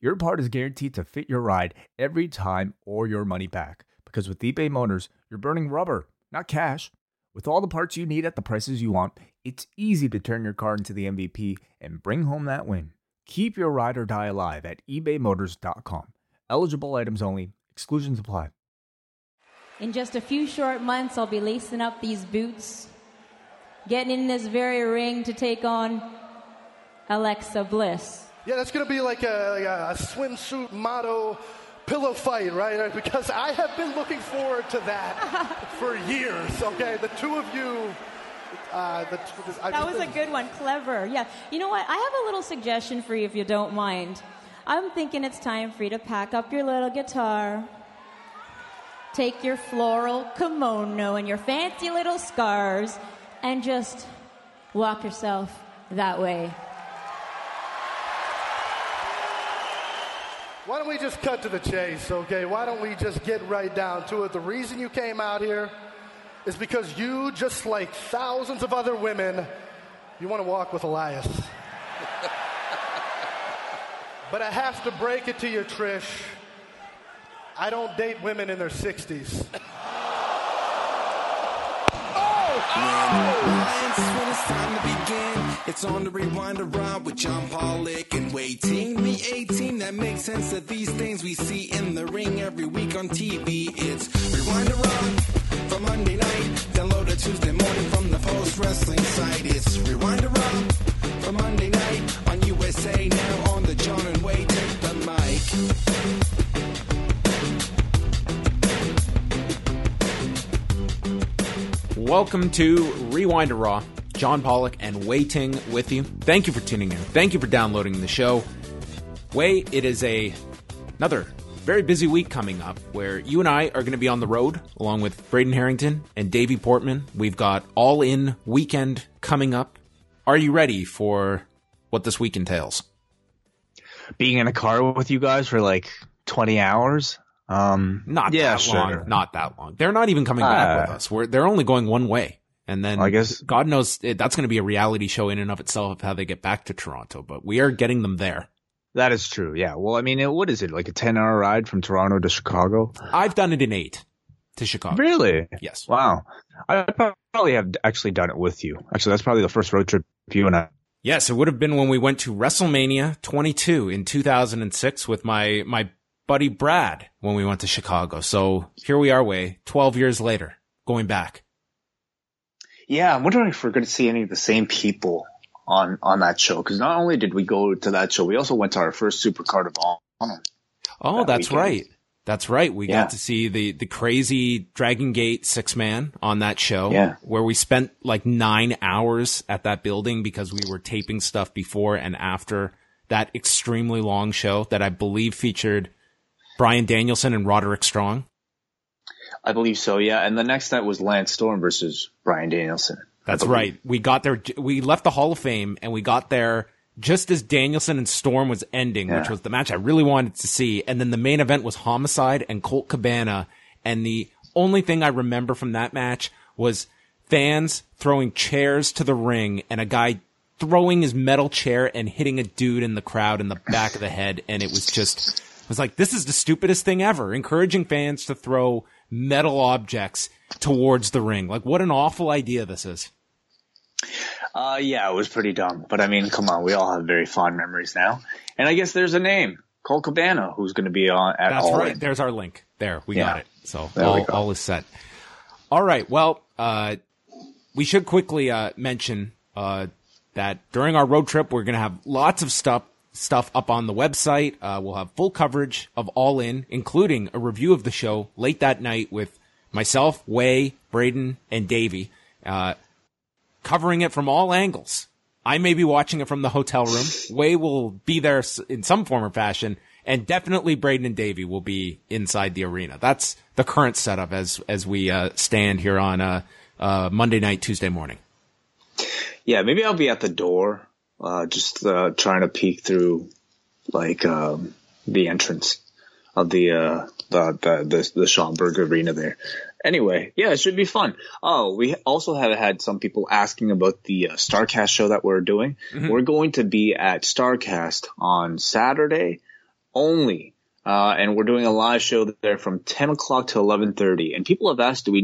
your part is guaranteed to fit your ride every time or your money back. Because with eBay Motors, you're burning rubber, not cash. With all the parts you need at the prices you want, it's easy to turn your car into the MVP and bring home that win. Keep your ride or die alive at ebaymotors.com. Eligible items only. Exclusions apply. In just a few short months, I'll be lacing up these boots, getting in this very ring to take on Alexa Bliss. Yeah, that's going to be like a swimsuit motto pillow fight, right? Because I have been looking forward to that for years, okay? The two of you... That was a good one. Clever. Yeah. You know what? I have a little suggestion for you if you don't mind. I'm thinking it's time for you to pack up your little guitar, take your floral kimono and your fancy little scarves, and just walk yourself that way. Why don't we just cut to the chase, okay? Why don't we just get right down to it? The reason you came out here is because you, just like thousands of other women, you want to walk with Elias. But I have to break it to you, Trish. I don't date women in their 60s. When it's time to begin, it's on the Rewind-A-Rod with John Pollock and waiting. Me 18, that makes sense that these things we see in the ring every week on TV. It's Rewind-A-Rod. From Monday night, download it Tuesday morning from the Post Wrestling site. It's Rewind-A-Rod from Monday night on USA Now on the John and Wade Take the Mic. Welcome to Rewind-A-Rod. John Pollock and Wade Ting with you. Thank you for tuning in. Thank you for downloading the show. Wade, it is another very busy week coming up where you and I are going to be on the road along with Braden Harrington and Davey Portman. We've got All In Weekend coming up. Are you ready for what this week entails? Being in a car with you guys for like 20 hours? Not that long. Not that long. They're not even coming back with us. They're only going one way. And then I guess God knows that's going to be a reality show in and of itself of how they get back to Toronto. But we are getting them there. That is true, yeah. Well, I mean, what is it, like a 10-hour ride from Toronto to Chicago? I've done it in 8 to Chicago. Really? Yes. Wow. I probably have actually done it with you. Actually, that's probably the first road trip you and I. Yes, it would have been when we went to WrestleMania 22 in 2006 with my buddy Brad when we went to Chicago. So here we are, Way, 12 years later, going back. Yeah, I'm wondering if we're going to see any of the same people on that show, because not only did we go to that show, we also went to our first Supercard of Honor. Oh, that's weekend. Right. That's right. We got to see the crazy Dragon Gate 6-man on that show where we spent like 9 hours at that building because we were taping stuff before and after that extremely long show that I believe featured Bryan Danielson and Roderick Strong. I believe so, yeah. And the next night was Lance Storm versus Bryan Danielson. That's right. We got there. We left the Hall of Fame and we got there just as Danielson and Storm was ending, which was the match I really wanted to see. And then the main event was Homicide and Colt Cabana. And the only thing I remember from that match was fans throwing chairs to the ring and a guy throwing his metal chair and hitting a dude in the crowd in the back of the head. And it was like, this is the stupidest thing ever. Encouraging fans to throw metal objects towards the ring. Like, what an awful idea this is. Yeah, it was pretty dumb. But, I mean, come on. We all have very fond memories now. And I guess there's a name, Colt Cabana, who's going to be on at All In. That's right. There's our link. There. We got it. So all is set. All right. Well, we should quickly mention that during our road trip, we're going to have lots of stuff up on the website. We'll have full coverage of All In, including a review of the show late that night with myself, Way, Braden, and Davey, covering it from all angles. I may be watching it from the hotel room. Way will be there in some form or fashion, and definitely Braden and Davey will be inside the arena. That's the current setup as we stand here on Monday night, Tuesday morning. Yeah, maybe I'll be at the door, just trying to peek through like the entrance of the Schaumburg Arena there. Anyway, yeah, it should be fun. Oh, we also have had some people asking about the StarCast show that we're doing. Mm-hmm. We're going to be at StarCast on Saturday only, and we're doing a live show there from 10 o'clock to 11:30. And people have asked, do you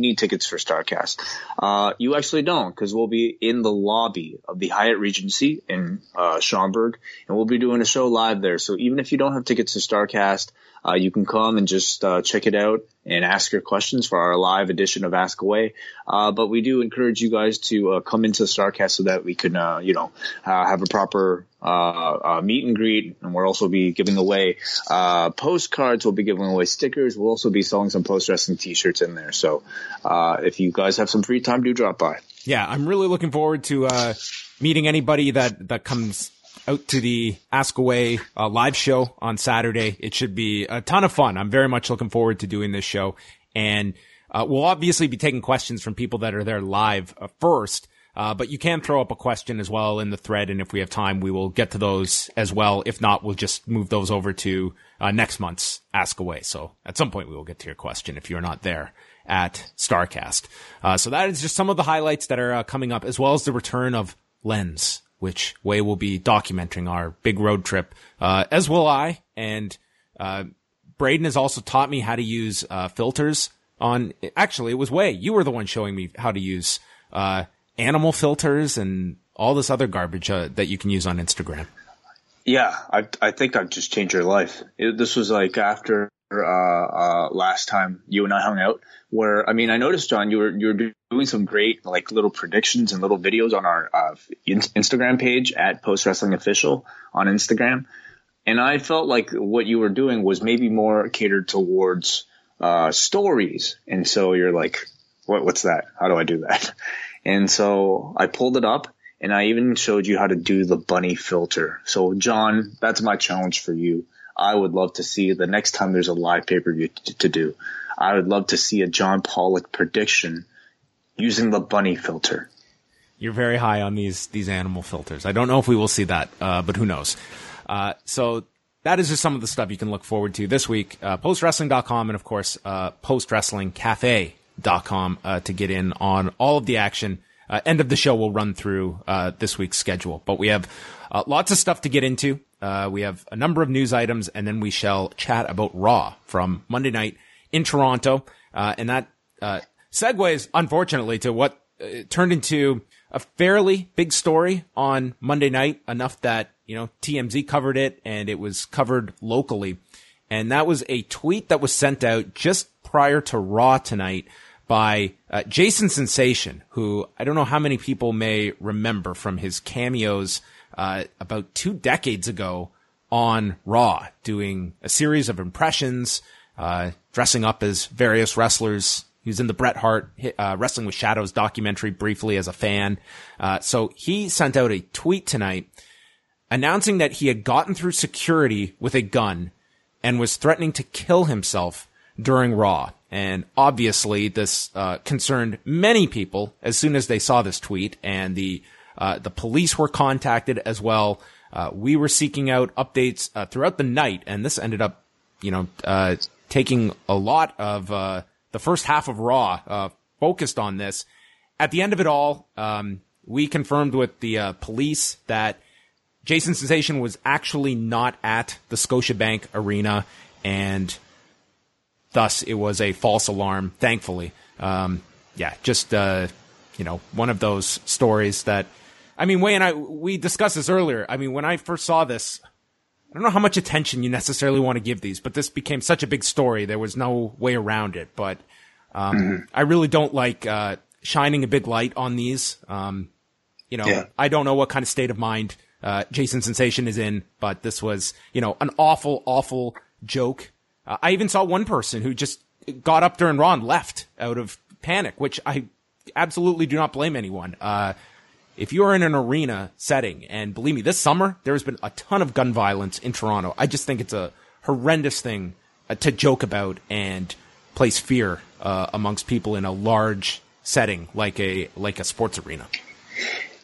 need tickets for StarCast? You actually don't, because we'll be in the lobby of the Hyatt Regency in Schaumburg, and we'll be doing a show live there. So even if you don't have tickets to StarCast, you can come and just check it out and ask your questions for our live edition of Ask Away. But we do encourage you guys to come into StarCast so that we can, have a proper meet and greet. And we'll also be giving away postcards. We'll be giving away stickers. We'll also be selling some post-wrestling T-shirts in there. So if you guys have some free time, do drop by. Yeah, I'm really looking forward to meeting anybody that comes out to the Ask Away live show on Saturday. It should be a ton of fun. I'm very much looking forward to doing this show. And we'll obviously be taking questions from people that are there live first. But you can throw up a question as well in the thread. And if we have time, we will get to those as well. If not, we'll just move those over to next month's Ask Away. So at some point, we will get to your question if you're not there at StarCast. So that is just some of the highlights that are coming up, as well as the return of Lens, which Way will be documenting our big road trip, as will I. And Braden has also taught me how to use filters on... Actually, it was Way. You were the one showing me how to use animal filters and all this other garbage that you can use on Instagram. Yeah, I think I've just changed your life. This was like after... last time you and I hung out, where I noticed, John, you were doing some great like little predictions and little videos on our Instagram page at Post Wrestling Official on Instagram, and I felt like what you were doing was maybe more catered towards stories, and so you're like, what's that? How do I do that? And so I pulled it up. And I even showed you how to do the bunny filter. So, John, that's my challenge for you. I would love to see the next time there's a live pay-per-view to do. I would love to see a John Pollock prediction using the bunny filter. You're very high on these animal filters. I don't know if we will see that, but who knows. So that is just some of the stuff you can look forward to this week. Postwrestling.com and, of course, postwrestlingcafe.com to get in on all of the action. End of the show, we'll run through this week's schedule. But we have lots of stuff to get into. We have a number of news items, and then we shall chat about Raw from Monday night in Toronto. And that segues, unfortunately, to what turned into a fairly big story on Monday night, enough that TMZ covered it, and it was covered locally. And that was a tweet that was sent out just prior to Raw tonight by Jason Sensation, who I don't know how many people may remember from his cameos about 2 decades ago on Raw, doing a series of impressions, dressing up as various wrestlers. He was in the Bret Hart Wrestling with Shadows documentary briefly as a fan. So he sent out a tweet tonight announcing that he had gotten through security with a gun and was threatening to kill himself during Raw. And obviously this concerned many people as soon as they saw this tweet, and the police were contacted as well. We were seeking out updates throughout the night, and this ended up, taking a lot of the first half of Raw focused on this. At the end of it all, we confirmed with the police that Jason Sensation was actually not at the Scotiabank Arena, and thus, it was a false alarm, thankfully. One of those stories that, Way and I, we discussed this earlier. When I first saw this, I don't know how much attention you necessarily want to give these, but this became such a big story. There was no way around it. But I really don't like shining a big light on these. Yeah. I don't know what kind of state of mind Jason Sensation is in, but this was, an awful, awful joke. I even saw one person who just got up during Raw and left out of panic, which I absolutely do not blame anyone. if you're in an arena setting, and believe me, this summer, there has been a ton of gun violence in Toronto. I just think it's a horrendous thing to joke about and place fear amongst people in a large setting like a sports arena.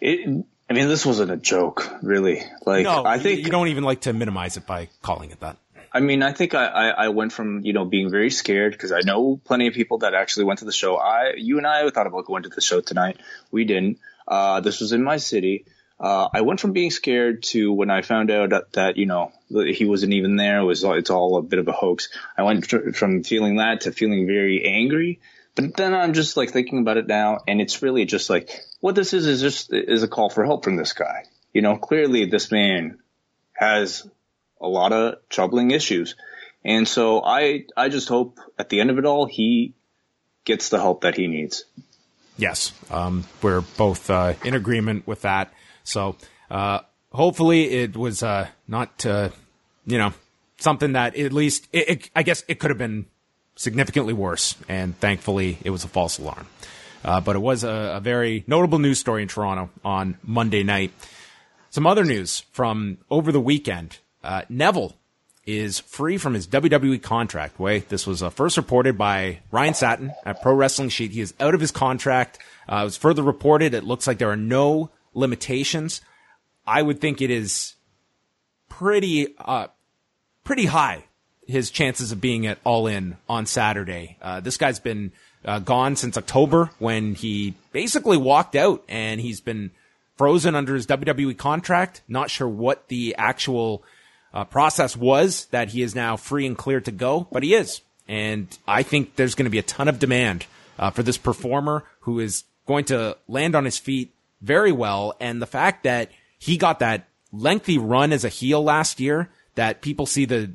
I mean, this wasn't a joke, really. Like, no, I think you don't even like to minimize it by calling it that. I mean, I think I went from, you know, being very scared, because I know plenty of people that actually went to the show. You and I thought about going to the show tonight. We didn't. This was in my city. I went from being scared to when I found out that you know, he wasn't even there. It's all a bit of a hoax. I went from feeling that to feeling very angry. But then I'm just like thinking about it now, and it's really just like what this is a call for help from this guy. You know, clearly this man has a lot of troubling issues, and so I just hope at the end of it all he gets the help that he needs. Yes, we're both in agreement with that. So hopefully it was not you know, something that at least I guess it could have been significantly worse, and thankfully it was a false alarm. But it was a very notable news story in Toronto on Monday night. Some other news from over the weekend. Neville is free from his WWE contract. Wait, this was first reported by Ryan Satin at Pro Wrestling Sheet. He is out of his contract. It was further reported. It looks like there are no limitations. I would think it is pretty high, his chances of being at All In on Saturday. This guy's been gone since October, when he basically walked out, and he's been frozen under his WWE contract. Not sure what the actual process was that he is now free and clear to go, but he is. And I think there's going to be a ton of demand for this performer who is going to land on his feet very well. And the fact that he got that lengthy run as a heel last year, that people see that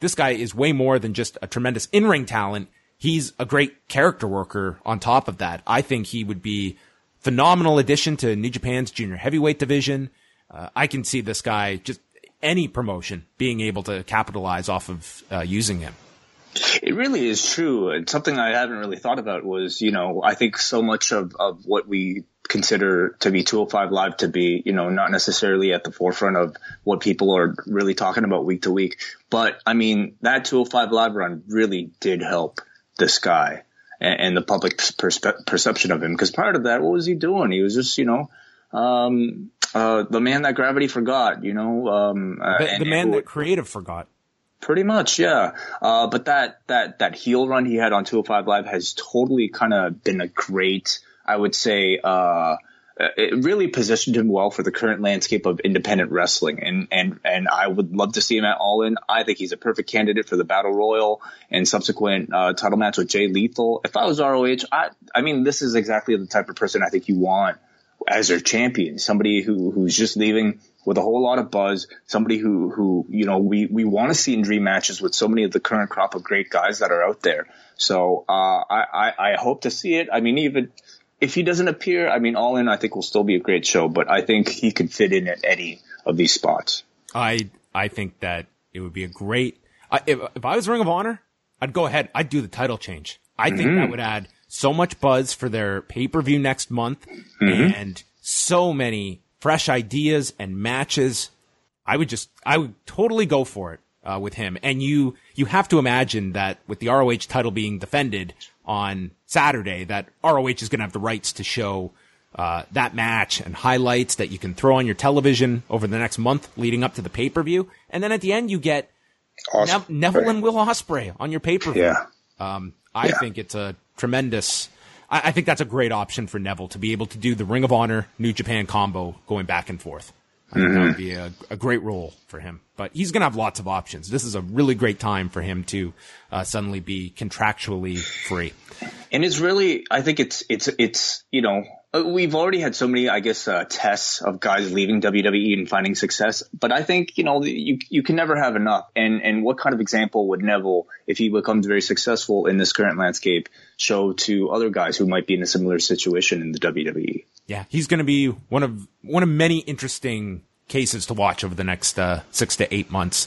this guy is way more than just a tremendous in-ring talent. He's a great character worker on top of that. I think he would be a phenomenal addition to New Japan's junior heavyweight division. I can see this guy, just any promotion, being able to capitalize off of using him. It really is true. And something I haven't really thought about was, you know, I think so much of what we consider to be 205 Live to be, you know, not necessarily at the forefront of what people are really talking about week to week. But I mean, that 205 Live run really did help this guy and the public perception of him. Because prior to that, what was he doing? He was just, you know, the man that gravity forgot, you know, the man that creative forgot. Pretty much, yeah. But that heel run he had on 205 Live has totally kind of been a great, I would say, it really positioned him well for the current landscape of independent wrestling. And I would love to see him at All In. I think he's a perfect candidate for the Battle Royal and subsequent title match with Jay Lethal. If I was ROH, I mean, this is exactly the type of person I think you want as your champion, somebody who's just leaving with a whole lot of buzz, somebody who you know, we want to see in dream matches with so many of the current crop of great guys that are out there. So I hope to see it. I mean, even if he doesn't appear, I mean, All In, I think, will still be a great show, but I think he could fit in at any of these spots. I think that it would be a great if I was Ring of Honor, I'd go ahead. I'd do the title change. I think that would add so much buzz for their pay-per-view next month and so many fresh ideas and matches. I would totally go for it with him. And you have to imagine that with the ROH title being defended on Saturday, that ROH is going to have the rights to show that match and highlights that you can throw on your television over the next month leading up to the pay-per-view. And then at the end, you get Neville and Will Ospreay on your pay-per-view. Yeah. I think it's a tremendous... I think that's a great option for Neville to be able to do the Ring of Honor, New Japan combo going back and forth. I think that would be a great role for him. But he's going to have lots of options. This is a really great time for him to suddenly be contractually free. And it's really, I think it's you know, we've already had so many, I guess, tests of guys leaving WWE and finding success. But I think, you know, you can never have enough. And what kind of example would Neville, if he becomes very successful in this current landscape, show to other guys who might be in a similar situation in the WWE? Yeah, he's going to be one of many interesting cases to watch over the next 6 to 8 months.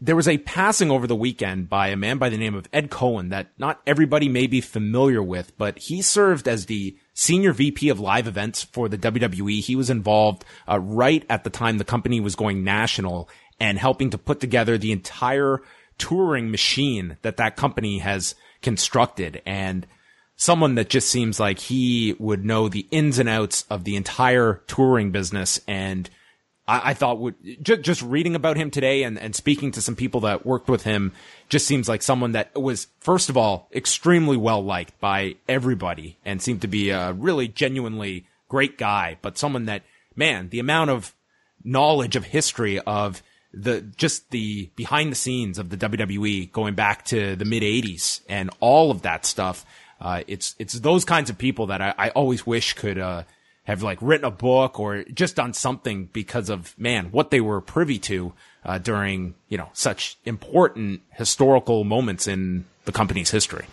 There was a passing over the weekend by a man by the name of Ed Cohen that not everybody may be familiar with, but he served as the Senior VP of live events for the WWE. He was involved right at the time the company was going national and helping to put together the entire touring machine that that company has constructed, and someone that just seems like he would know the ins and outs of the entire touring business. And I thought just reading about him today and speaking to some people that worked with him just seems like someone that was, first of all, extremely well-liked by everybody and seemed to be a really genuinely great guy, but someone that, man, the amount of knowledge of history of the behind the scenes of the WWE going back to the mid-'80s and all of that stuff, it's those kinds of people that I always wish could have like written a book or just done something because of, man, what they were privy to during, you know, such important historical moments in the company's history.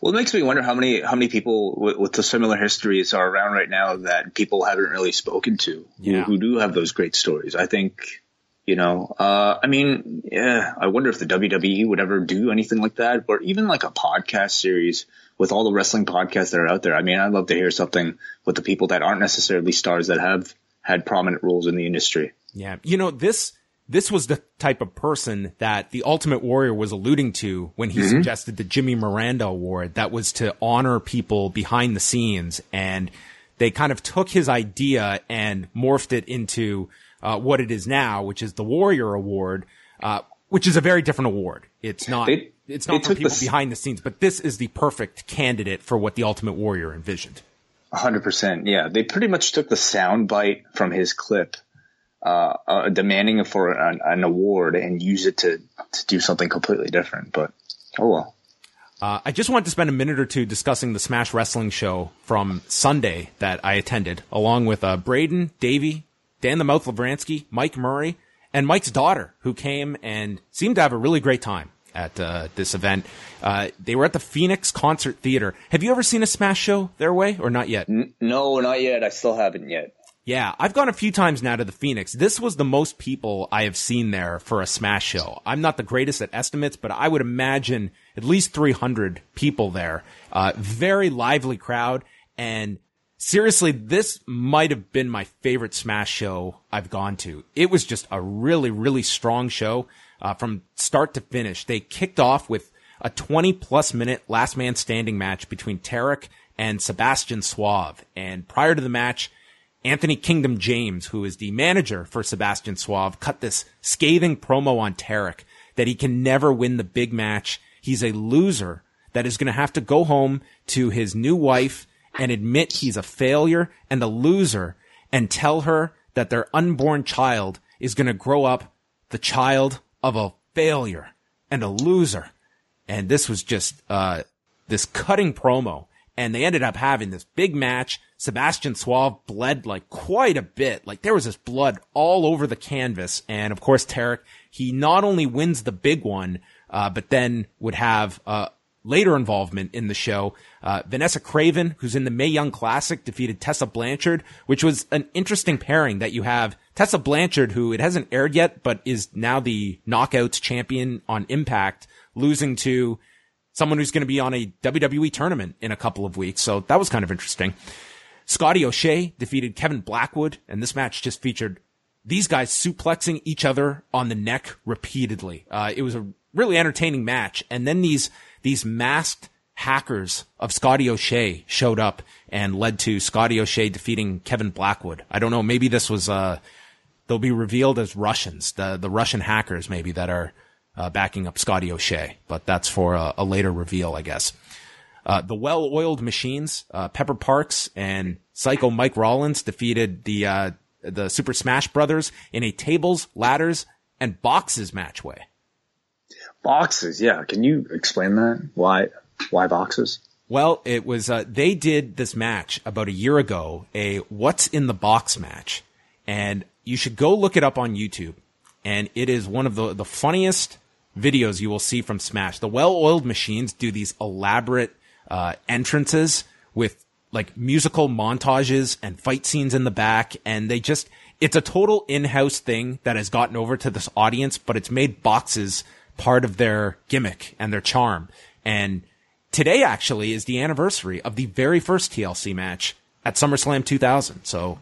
Well, it makes me wonder how many people with the similar histories are around right now that people haven't really spoken to, who do have those great stories. I think, I wonder if the WWE would ever do anything like that, or even like a podcast series with all the wrestling podcasts that are out there. I mean, I'd love to hear something with the people that aren't necessarily stars that have had prominent roles in the industry. Yeah. You know, this was the type of person that the Ultimate Warrior was alluding to when he suggested the Jimmy Miranda Award. That was to honor people behind the scenes. And they kind of took his idea and morphed it into what it is now, which is the Warrior Award, which is a very different award. It's not for people behind the scenes, but this is the perfect candidate for what the Ultimate Warrior envisioned. 100%. Yeah. They pretty much took the sound bite from his clip, demanding for an award, and use it to do something completely different. But oh well. I just wanted to spend a minute or two discussing the Smash Wrestling show from Sunday that I attended, along with Braden, Davey, Dan the Mouth Lavransky, Mike Murray, and Mike's daughter, who came and seemed to have a really great time at this event. They were at the Phoenix Concert Theater. Have you ever seen a Smash show their way, or not yet? No, not yet. I still haven't yet. Yeah, I've gone a few times now to the Phoenix. This was the most people I have seen there for a Smash show. I'm not the greatest at estimates, but I would imagine at least 300 people there. Very lively crowd, and seriously, this might have been my favorite Smash show I've gone to. It was just a really, really strong show from start to finish. They kicked off with a 20-plus minute last man standing match between Tarek and Sebastian Suave. And prior to the match, Anthony Kingdom James, who is the manager for Sebastian Suave, cut this scathing promo on Tarek that he can never win the big match. He's a loser that is going to have to go home to his new wife and admit he's a failure and a loser, and tell her that their unborn child is going to grow up the child of a failure and a loser. And this was just this cutting promo, and they ended up having this big match. Sebastian Suave bled like quite a bit. Like, there was this blood all over the canvas. And of course, Tarek, he not only wins the big one, but then would have later involvement in the show. Vanessa Craven, who's in the Mae Young Classic, defeated Tessa Blanchard, which was an interesting pairing that you have Tessa Blanchard, who it hasn't aired yet, but is now the Knockouts champion on Impact, losing to someone who's going to be on a WWE tournament in a couple of weeks. So that was kind of interesting. Scotty O'Shea defeated Kevin Blackwood, and this match just featured these guys suplexing each other on the neck repeatedly. It was a really entertaining match. And then these masked hackers of Scotty O'Shea showed up and led to Scotty O'Shea defeating Kevin Blackwood. I don't know. Maybe this was, they'll be revealed as Russians, the Russian hackers maybe that are backing up Scotty O'Shea, but that's for a later reveal, I guess. The Well-Oiled Machines, Pepper Parks and Psycho Mike Rollins defeated the Super Smash Brothers in a tables, ladders, and boxes match way. Boxes, yeah. Can you explain that? Why boxes? Well, it was they did this match about a year ago, a What's in the Box match. And you should go look it up on YouTube. And it is one of the funniest videos you will see from Smash. The Well-Oiled Machines do these elaborate entrances with like musical montages and fight scenes in the back, and they just it's a total in-house thing that has gotten over to this audience, but it's made boxes part of their gimmick and their charm. And Today, actually, is the anniversary of the very first TLC match at SummerSlam 2000, so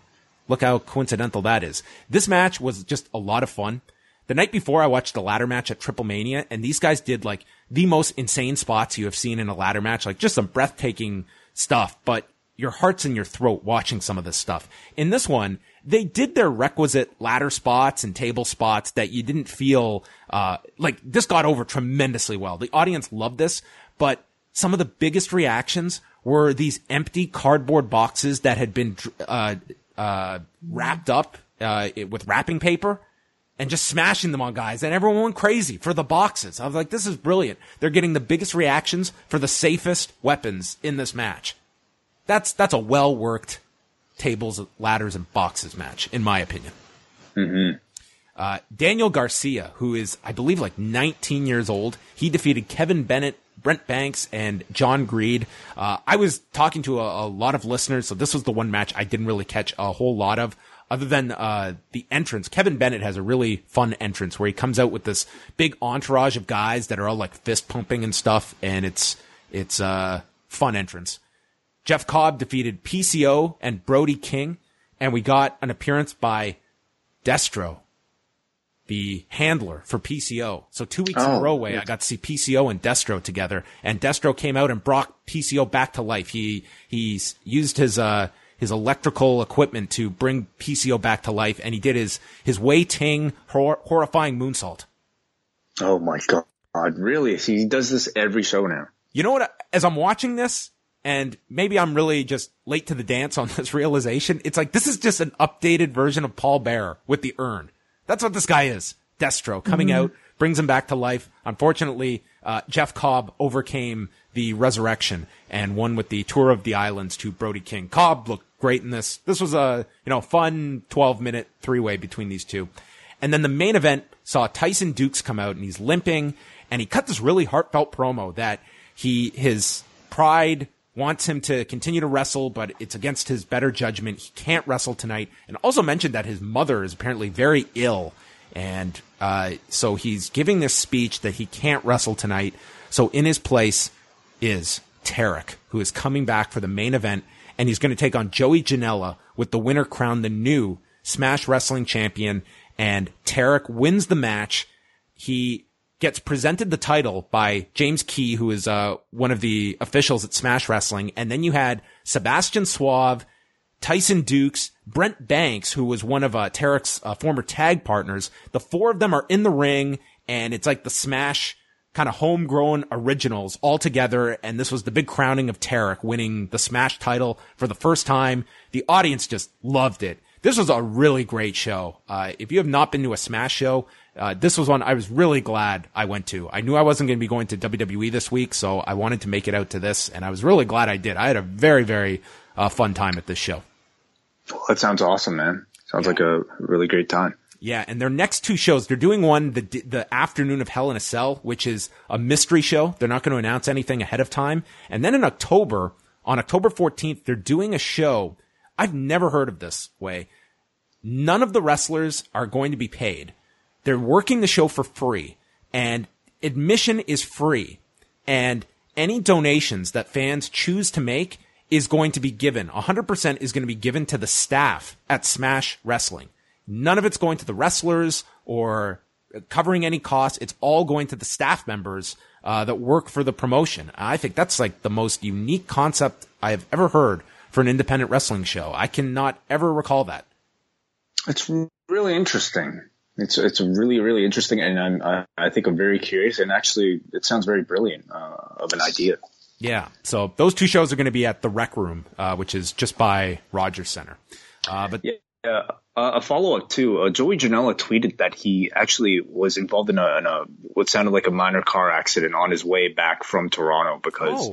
look how coincidental that is. This match was just a lot of fun. The night before, I watched the ladder match at Triple Mania, and these guys did, like, the most insane spots you have seen in a ladder match, like, just some breathtaking stuff, but your heart's in your throat watching some of this stuff. In this one, they did their requisite ladder spots and table spots that you didn't feel, like, this got over tremendously well. The audience loved this, but some of the biggest reactions were these empty cardboard boxes that had been wrapped up with wrapping paper and just smashing them on guys. And everyone went crazy for the boxes. I was like, this is brilliant. They're getting the biggest reactions for the safest weapons in this match. That's a well-worked tables, ladders, and boxes match, in my opinion. Mm-hmm. Daniel Garcia, who is, I believe, like 19 years old, he defeated Kevin Bennett, Brent Banks, and John Greed. I was talking to a lot of listeners, so this was the one match I didn't really catch a whole lot of, other than the entrance. Kevin Bennett has a really fun entrance where he comes out with this big entourage of guys that are all like fist pumping and stuff, and it's a fun entrance. Jeff Cobb defeated PCO and Brody King, and we got an appearance by Destro, the handler for PCO. So 2 weeks in a row, I got to see PCO and Destro together, and Destro came out and brought PCO back to life. He used his electrical equipment to bring PCO back to life, and he did his Wei Ting horrifying moonsault. Oh my God, really? He does this every show now. You know what? As I'm watching this, and maybe I'm really just late to the dance on this realization, it's like this is just an updated version of Paul Bearer with the urn. That's what this guy is. Destro coming out, brings him back to life. Unfortunately, Jeff Cobb overcame the resurrection and won with the tour of the islands to Brody King. Cobb looked great in this. This was a, fun 12-minute three-way between these two. And then the main event saw Tyson Dukes come out, and he's limping, and he cut this really heartfelt promo that his pride wants him to continue to wrestle, but it's against his better judgment. He can't wrestle tonight. And also mentioned that his mother is apparently very ill. And so he's giving this speech that he can't wrestle tonight. So in his place is Tarek, who is coming back for the main event. And he's going to take on Joey Janela, with the winner crowned the new Smash Wrestling champion. And Tarek wins the match. He gets presented the title by James Key, who is one of the officials at Smash Wrestling. And then you had Sebastian Suave, Tyson Dukes, Brent Banks, who was one of Tarek's former tag partners. The four of them are in the ring, and it's like the Smash kind of homegrown originals all together. And this was the big crowning of Tarek, winning the Smash title for the first time. The audience just loved it. This was a really great show. If you have not been to a Smash show, this was one I was really glad I went to. I knew I wasn't going to be going to WWE this week, so I wanted to make it out to this, and I was really glad I did. I had a very, very fun time at this show. Well, that sounds awesome, man. Sounds like a really great time. Yeah, and their next two shows, they're doing one the afternoon of Hell in a Cell, which is a mystery show. They're not going to announce anything ahead of time. And then in October, on October 14th, they're doing a show. I've never heard of this way. None of the wrestlers are going to be paid. They're working the show for free, and admission is free, and any donations that fans choose to make is going to be given. 100% is going to be given to the staff at Smash Wrestling. None of it's going to the wrestlers or covering any costs. It's all going to the staff members that work for the promotion. I think that's like the most unique concept I have ever heard for an independent wrestling show. I cannot ever recall that. It's really interesting. It's really, really interesting, and I think I'm very curious, and actually it sounds very brilliant of an idea. Yeah, so those two shows are going to be at the Rec Room, which is just by Rogers Center. But a follow-up too, Joey Janela tweeted that he actually was involved in a what sounded like a minor car accident on his way back from Toronto, because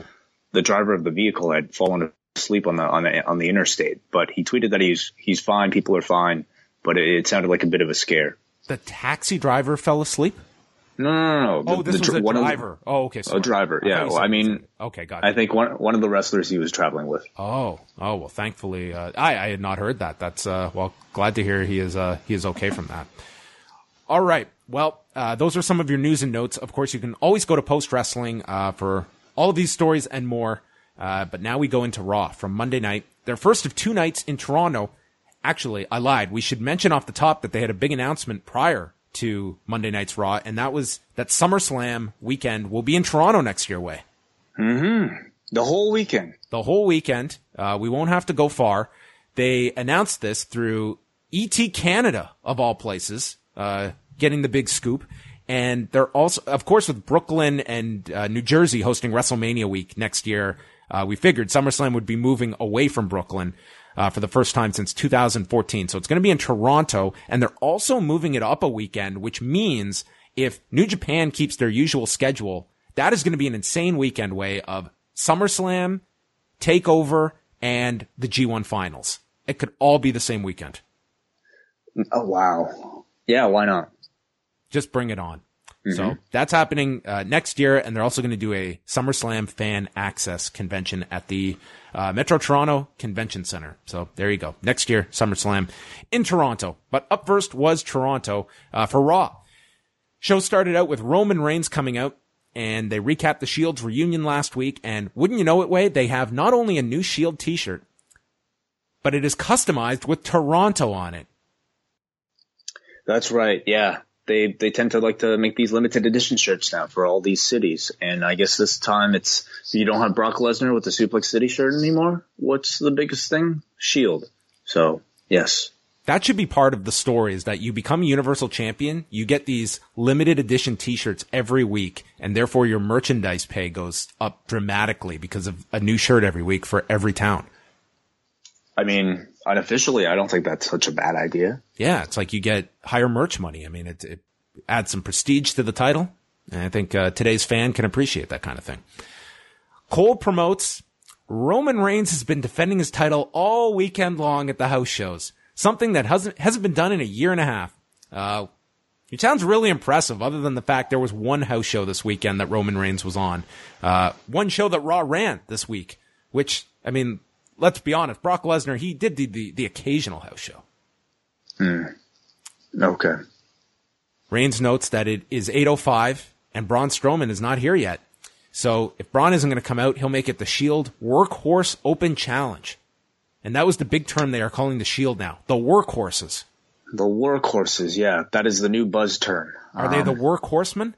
the driver of the vehicle had fallen asleep on the interstate. But he tweeted that he's fine, people are fine, but it sounded like a bit of a scare. The taxi driver fell asleep? No. This was a driver. Sorry. A driver, yeah. Gotcha. I think one of the wrestlers he was traveling with. Oh, well, thankfully, I had not heard that. That's, glad to hear he is okay from that. All right. Well, those are some of your news and notes. Of course, you can always go to Post Wrestling for All of these stories and more. But now we go into Raw from Monday night. Their first of two nights in Toronto. Actually, I lied. We should mention off the top that they had a big announcement prior to Monday night's Raw, and that was that SummerSlam weekend will be in Toronto next year way. Mm-hmm. The whole weekend. The whole weekend. We won't have to go far. They announced this through ET Canada, of all places, getting the big scoop. And they're also, of course, with Brooklyn and New Jersey hosting WrestleMania week next year, we figured SummerSlam would be moving away from Brooklyn for the first time since 2014. So it's going to be in Toronto, and they're also moving it up a weekend, which means if New Japan keeps their usual schedule, that is going to be an insane weekend way of SummerSlam, TakeOver, and the G1 Finals. It could all be the same weekend. Oh, wow. Yeah, why not? Just bring it on. Mm-hmm. So that's happening next year, and they're also going to do a SummerSlam Fan Access Convention at the Metro Toronto Convention Center. So there you go. Next year, SummerSlam in Toronto. But up first was Toronto for Raw. Show started out with Roman Reigns coming out, and they recapped the Shield's reunion last week, and wouldn't you know it, Wade, they have not only a new Shield t-shirt, but it is customized with Toronto on it. That's right, yeah. They tend to like to make these limited edition shirts now for all these cities. And I guess this time it's, you don't have Brock Lesnar with the Suplex City shirt anymore? What's the biggest thing? Shield. So, yes. That should be part of the story, is that you become a Universal Champion, you get these limited edition t-shirts every week, and therefore your merchandise pay goes up dramatically because of a new shirt every week for every town. I mean, unofficially, I don't think that's such a bad idea. Yeah, it's like you get higher merch money. I mean, it adds some prestige to the title, and I think today's fan can appreciate that kind of thing. Cole promotes, Roman Reigns has been defending his title all weekend long at the house shows. Something that hasn't been done in a year and a half. It sounds really impressive, other than the fact there was one house show this weekend that Roman Reigns was on. One show that Raw ran this week, which, I mean, let's be honest, Brock Lesnar, he did the occasional house show. Okay. Reigns notes that it is 8:05 and Braun Strowman is not here yet. So if Braun isn't going to come out, he'll make it the Shield Workhorse Open Challenge. And that was the big term they are calling the Shield now. The workhorses. The workhorses, yeah. That is the new buzz term. Are they the workhorsemen?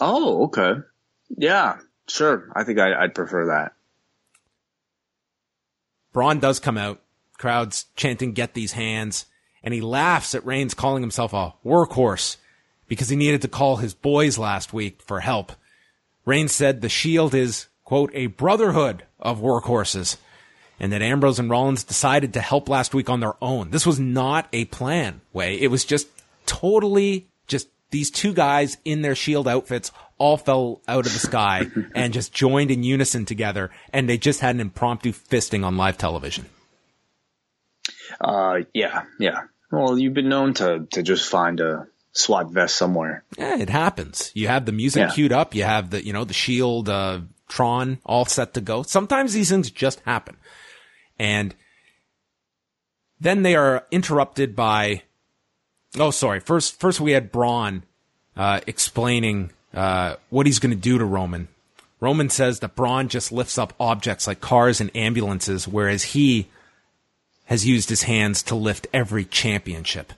Oh, okay. Yeah, sure. I think I'd prefer that. Braun does come out. Crowd's chanting, "Get these hands." And he laughs at Reigns calling himself a workhorse because he needed to call his boys last week for help. Reigns said the Shield is, quote, a brotherhood of workhorses, and that Ambrose and Rollins decided to help last week on their own. This was not a plan, Way. It was just totally just these two guys in their Shield outfits all fell out of the sky and just joined in unison together, and they just had an impromptu fisting on live television. Yeah. Well, you've been known to just find a SWAT vest somewhere. Yeah, it happens. You have the music queued up. You have the Shield, Tron all set to go. Sometimes these things just happen. And then they are interrupted by, first we had Braun explaining what he's going to do to Roman. Roman says that Braun just lifts up objects like cars and ambulances, whereas he has used his hands to lift every championship,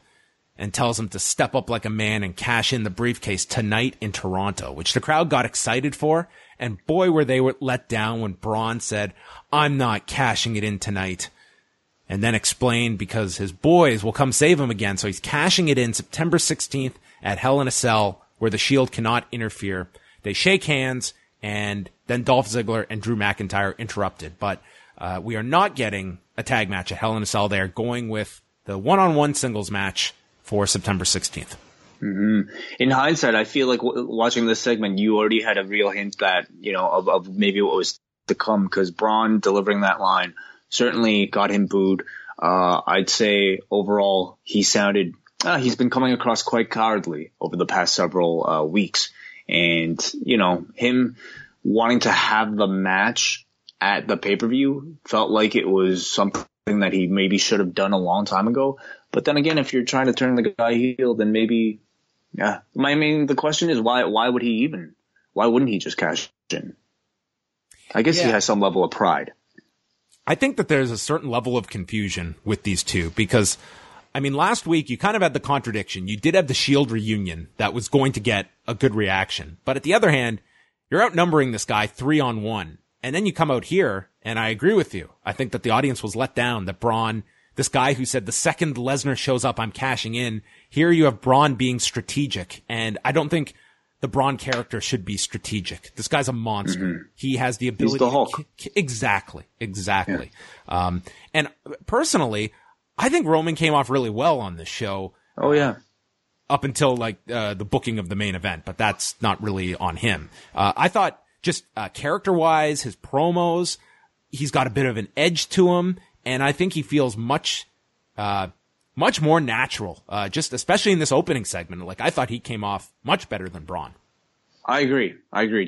and tells him to step up like a man and cash in the briefcase tonight in Toronto, which the crowd got excited for. And boy, were they let down when Braun said, "I'm not cashing it in tonight," and then explained because his boys will come save him again. So he's cashing it in September 16th at Hell in a Cell, where the Shield cannot interfere. They shake hands, and then Dolph Ziggler and Drew McIntyre interrupted. But we are not getting a tag match at Hell in a Cell. They are going with the one-on-one singles match for September 16th. Mm-hmm. In hindsight, I feel like watching this segment, you already had a real hint that, of maybe what was to come, because Braun delivering that line certainly got him booed. I'd say overall, he sounded, he's been coming across quite cowardly over the past several weeks. And, him wanting to have the match at the pay-per-view felt like it was something that he maybe should have done a long time ago. But then again, if you're trying to turn the guy heel, then maybe, yeah. I mean, the question is why would he even? Why wouldn't he just cash in? I guess he has some level of pride. I think that there's a certain level of confusion with these two because, I mean, last week you kind of had the contradiction. You did have the Shield reunion that was going to get a good reaction. But at the other hand, you're outnumbering this guy 3-on-1. And then you come out here, and I agree with you. I think that the audience was let down that Braun, this guy who said the second Lesnar shows up, I'm cashing in. Here you have Braun being strategic. And I don't think the Braun character should be strategic. This guy's a monster. Mm-hmm. He has the ability. He's the Hulk. Exactly. Yeah. And personally, I think Roman came off really well on this show. Oh, yeah. Up until the booking of the main event, but that's not really on him. I thought just character-wise, his promos, he's got a bit of an edge to him, and I think he feels much more natural, just especially in this opening segment. Like, I thought he came off much better than Braun. I agree.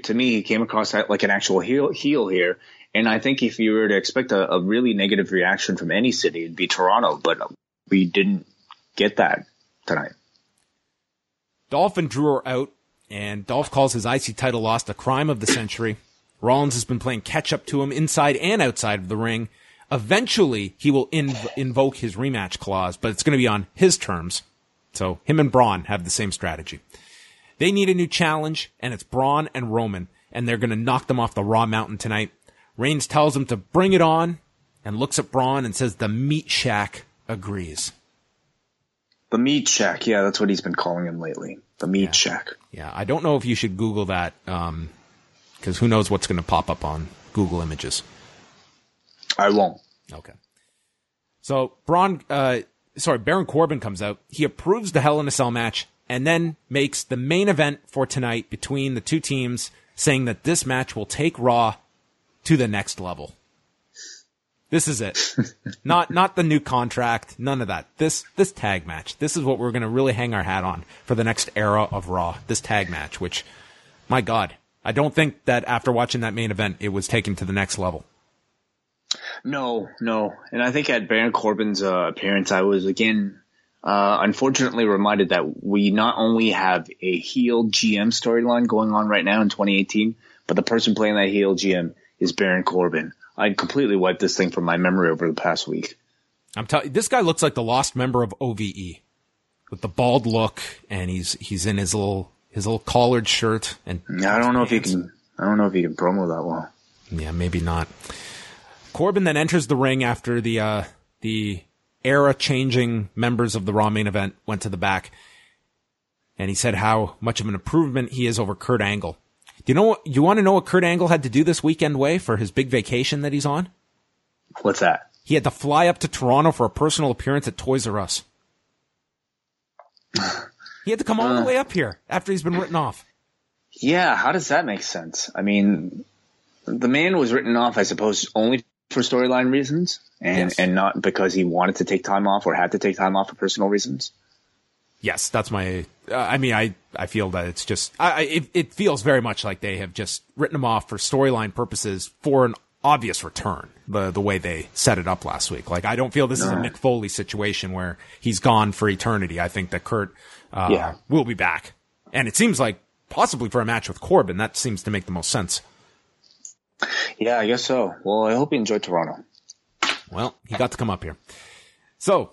To me, he came across like an actual heel here, and I think if you were to expect a really negative reaction from any city, it'd be Toronto, but we didn't get that tonight. Dolph and Drew are out. And Dolph calls his IC title loss the crime of the century. Rollins has been playing catch-up to him inside and outside of the ring. Eventually, he will invoke his rematch clause, but it's going to be on his terms. So him and Braun have the same strategy. They need a new challenge, and it's Braun and Roman, and they're going to knock them off the Raw Mountain tonight. Reigns tells him to bring it on and looks at Braun and says the Meat Shack agrees. The Meat Shack, yeah, that's what he's been calling him lately. The Meat Shack. Yeah, I don't know if you should Google that, because who knows what's going to pop up on Google Images. I won't. Okay. So Baron Corbin comes out. He approves the Hell in a Cell match and then makes the main event for tonight between the two teams, saying that this match will take Raw to the next level. This is it. Not the new contract. None of that. This tag match. This is what we're going to really hang our hat on for the next era of Raw. This tag match, which, my God, I don't think that after watching that main event, it was taken to the next level. No. And I think at Baron Corbin's appearance, I was again, unfortunately reminded that we not only have a heel GM storyline going on right now in 2018, but the person playing that heel GM is Baron Corbin. I completely wiped this thing from my memory over the past week. I'm telling you, this guy looks like the lost member of OVE with the bald look, and he's in his little collared shirt and I don't know if he can promo that well. Yeah, maybe not. Corbin then enters the ring after the era changing members of the Raw main event went to the back, and he said how much of an improvement he is over Kurt Angle. You want to know what Kurt Angle had to do this weekend, Way, for his big vacation that he's on? What's that? He had to fly up to Toronto for a personal appearance at Toys R Us. He had to come all the way up here after he's been written off. Yeah, how does that make sense? I mean, the man was written off, I suppose, only for storyline reasons and not because he wanted to take time off or had to take time off for personal reasons. Yes, that's my I feel that it's just it feels very much like they have just written him off for storyline purposes for an obvious return, the way they set it up last week. Like, I don't feel this is a Mick Foley situation where he's gone for eternity. I think that Kurt will be back. And it seems like possibly for a match with Corbin. That seems to make the most sense. Yeah, I guess so. Well, I hope he enjoyed Toronto. Well, he got to come up here. So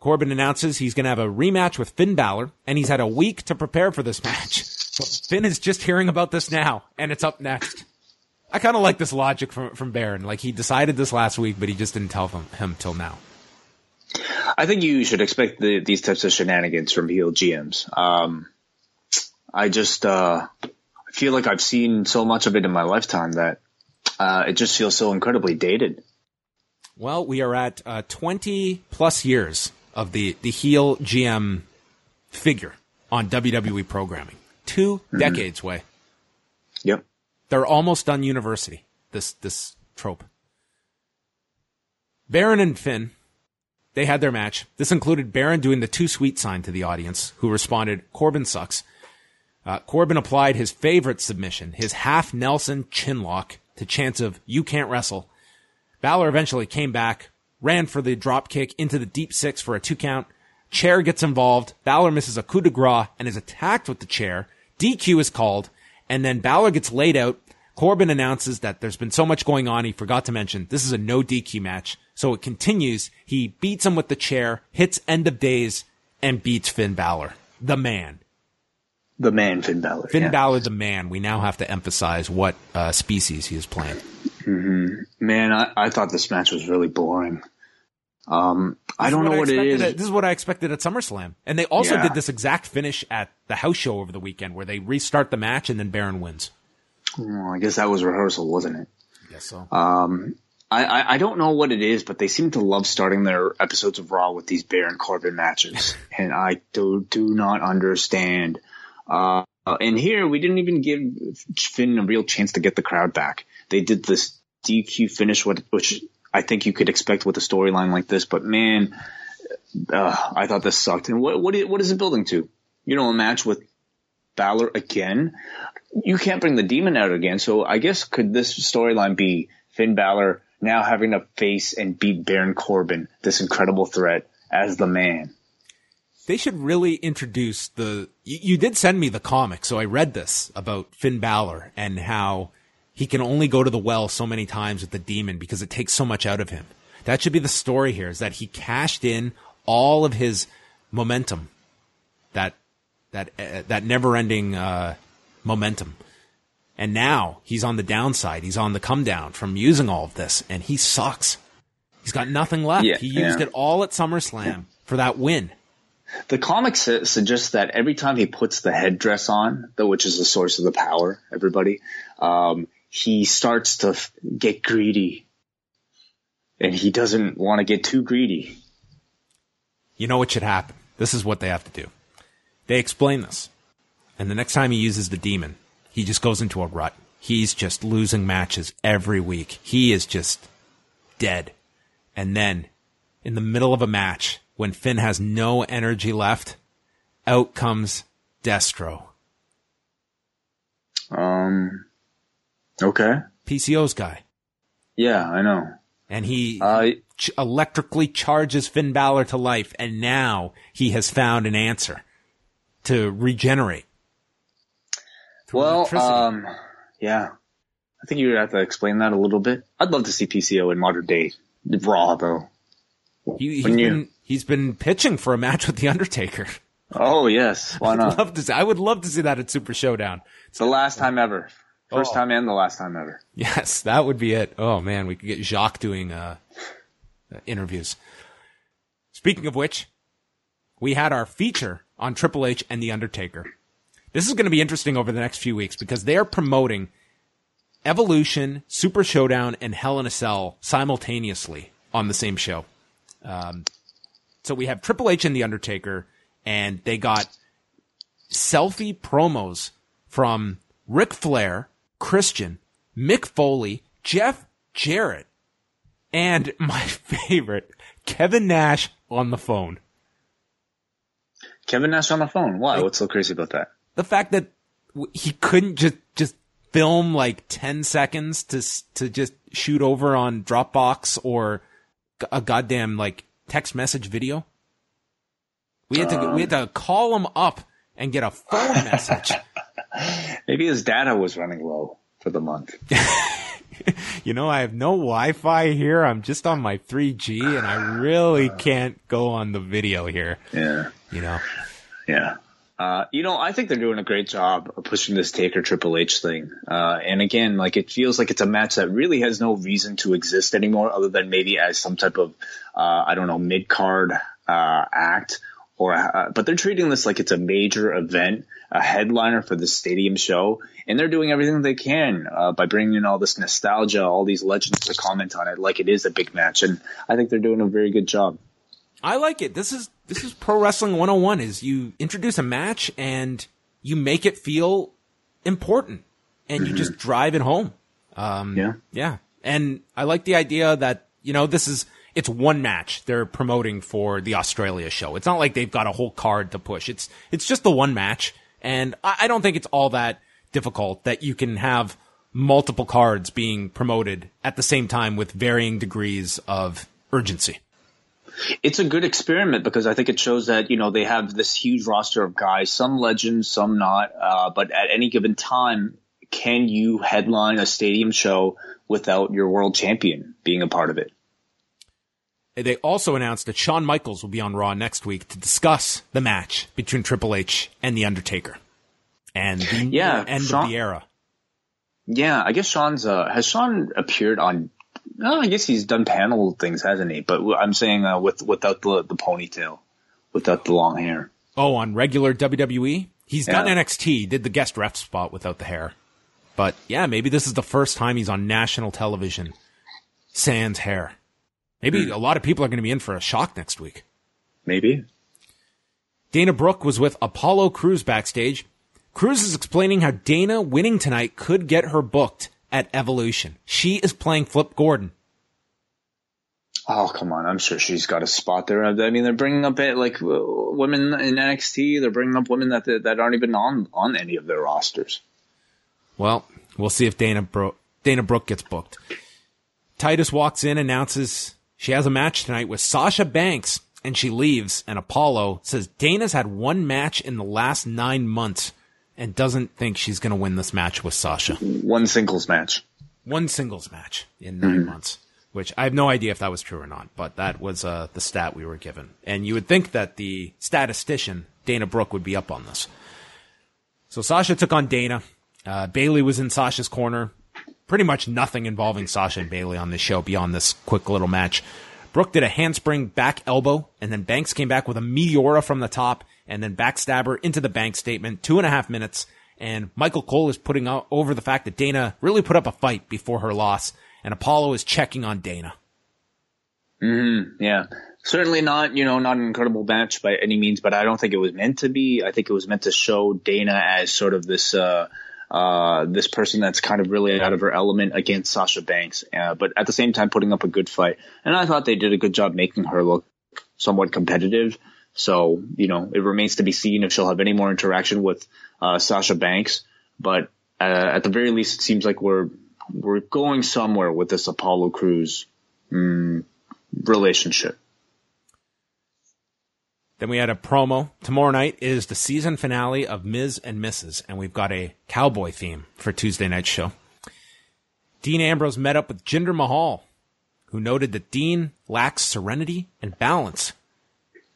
Corbin announces he's going to have a rematch with Finn Balor, and he's had a week to prepare for this match. But Finn is just hearing about this now, and it's up next. I kind of like this logic from Baron. Like, he decided this last week, but he just didn't tell him till now. I think you should expect these types of shenanigans from heel GMs. I just feel like I've seen so much of it in my lifetime that it just feels so incredibly dated. Well, we are at 20-plus years of the heel GM figure on WWE programming. 2 decades, Way. Yep. They're almost done university, this trope. Baron and Finn, they had their match. This included Baron doing the too sweet sign to the audience, who responded, Corbin sucks. Corbin applied his favorite submission, his half Nelson chinlock, to chants of, you can't wrestle. Balor eventually came back, ran for the drop kick into the deep six for a 2 count. Chair gets involved. Balor misses a coup de grace and is attacked with the chair. DQ is called. And then Balor gets laid out. Corbin announces that there's been so much going on, he forgot to mention this is a no DQ match. So it continues. He beats him with the chair, hits End of Days, and beats Finn Balor. The man. The man, Finn Balor. Finn Balor, the man. We now have to emphasize what species he is playing. Mm-hmm. Man, I thought this match was really boring. I don't know what it is. This is what I expected at SummerSlam. And they also did this exact finish at the house show over the weekend where they restart the match and then Baron wins. Well, I guess that was rehearsal, wasn't it? I guess so. I don't know what it is, but they seem to love starting their episodes of Raw with these Baron Corbin matches. And I do not understand. And here, we didn't even give Finn a real chance to get the crowd back. They did this DQ finish, which I think you could expect with a storyline like this. But, man, I thought this sucked. And what is it building to? You know, a match with Balor again? You can't bring the demon out again. So I guess could this storyline be Finn Balor now having to face and beat Baron Corbin, this incredible threat, as the man? They should really introduce the – you did send me the comic, so I read this about Finn Balor and how he can only go to the well so many times with the demon because it takes so much out of him. That should be the story here, is that he cashed in all of his momentum, that never-ending momentum. And now he's on the downside. He's on the come-down from using all of this, and he sucks. He's got nothing left. Yeah, he used it all at SummerSlam for that win. The comic suggests that every time he puts the headdress on, which is the source of the power, everybody, he starts to get greedy. And he doesn't want to get too greedy. You know what should happen? This is what they have to do. They explain this. And the next time he uses the demon, he just goes into a rut. He's just losing matches every week. He is just dead. And then, in the middle of a match, when Finn has no energy left, out comes Destro. Okay. PCO's guy. Yeah, I know. And he electrically charges Finn Balor to life, and now he has found an answer to regenerate. Well, yeah. I think you would have to explain that a little bit. I'd love to see PCO in modern day Raw, though. He's been pitching for a match with The Undertaker. Oh, yes. Why not? I would love to see that at Super Showdown. It's the last time ever. First time and the last time ever. Yes, that would be it. Oh, man, we could get Jacques doing interviews. Speaking of which, we had our feature on Triple H and The Undertaker. This is going to be interesting over the next few weeks because they are promoting Evolution, Super Showdown, and Hell in a Cell simultaneously on the same show. So we have Triple H and The Undertaker, and they got selfie promos from Ric Flair, Christian, Mick Foley, Jeff Jarrett, and my favorite, Kevin Nash on the phone. Kevin Nash on the phone? Why? What's so crazy about that? The fact that he couldn't just film like 10 seconds to just shoot over on Dropbox or a goddamn like text message video. We had to call him up and get a phone message. Maybe his data was running low for the month. You know, I have no Wi-Fi here. I'm just on my 3G, and I really can't go on the video here. Yeah. You know. Yeah. I think they're doing a great job of pushing this Taker Triple H thing. And again, like it feels like it's a match that really has no reason to exist anymore other than maybe as some type of, mid-card act. But they're treating this like it's a major event, a headliner for the stadium show. And they're doing everything they can by bringing in all this nostalgia, all these legends to comment on it like it is a big match. And I think they're doing a very good job. I like it. This is pro wrestling 101, is you introduce a match and you make it feel important and you just drive it home. Yeah. And I like the idea that, it's one match they're promoting for the Australia show. It's not like they've got a whole card to push. It's just the one match. And I don't think it's all that difficult that you can have multiple cards being promoted at the same time with varying degrees of urgency. It's a good experiment because I think it shows that, you know, they have this huge roster of guys, some legends, some not. But at any given time, can you headline a stadium show without your world champion being a part of it? They also announced that Shawn Michaels will be on Raw next week to discuss the match between Triple H and The Undertaker and the end of the era. Yeah, I guess Shawn's has Shawn appeared on – no, I guess he's done panel things, hasn't he? But I'm saying without the ponytail, without the long hair. Oh, on regular WWE? He's done NXT, did the guest ref spot without the hair. But, yeah, maybe this is the first time he's on national television sans hair. Maybe a lot of people are going to be in for a shock next week. Maybe. Dana Brooke was with Apollo Crews backstage. Cruz is explaining how Dana winning tonight could get her booked at Evolution. She is playing Flip Gordon. Oh, come on. I'm sure she's got a spot there. I mean, they're bringing up women in NXT. They're bringing up women that aren't even on any of their rosters. Well, we'll see if Dana Brooke gets booked. Titus walks in, announces she has a match tonight with Sasha Banks, and she leaves. And Apollo says Dana's had one match in the last 9 months. And doesn't think she's going to win this match with Sasha. One singles match in 9 months, which I have no idea if that was true or not, but that was the stat we were given. And you would think that the statistician, Dana Brooke, would be up on this. So Sasha took on Dana. Bailey was in Sasha's corner. Pretty much nothing involving Sasha and Bailey on this show beyond this quick little match. Brooke did a handspring back elbow, and then Banks came back with a Meteora from the top. And then backstabber into the bank statement, 2.5 minutes. And Michael Cole is putting over the fact that Dana really put up a fight before her loss. And Apollo is checking on Dana. Yeah. Certainly not, you know, not an incredible match by any means, but I don't think it was meant to be. I think it was meant to show Dana as sort of this, this person that's kind of really out of her element against Sasha Banks. But at the same time, putting up a good fight. And I thought they did a good job making her look somewhat competitive. So, you know, it remains to be seen if she'll have any more interaction with Sasha Banks. But at the very least, it seems like we're going somewhere with this Apollo Crews relationship. Then we had a promo. Tomorrow night is the season finale of Ms. and Mrs., and we've got a cowboy theme for Tuesday night's show. Dean Ambrose met up with Jinder Mahal, who noted that Dean lacks serenity and balance.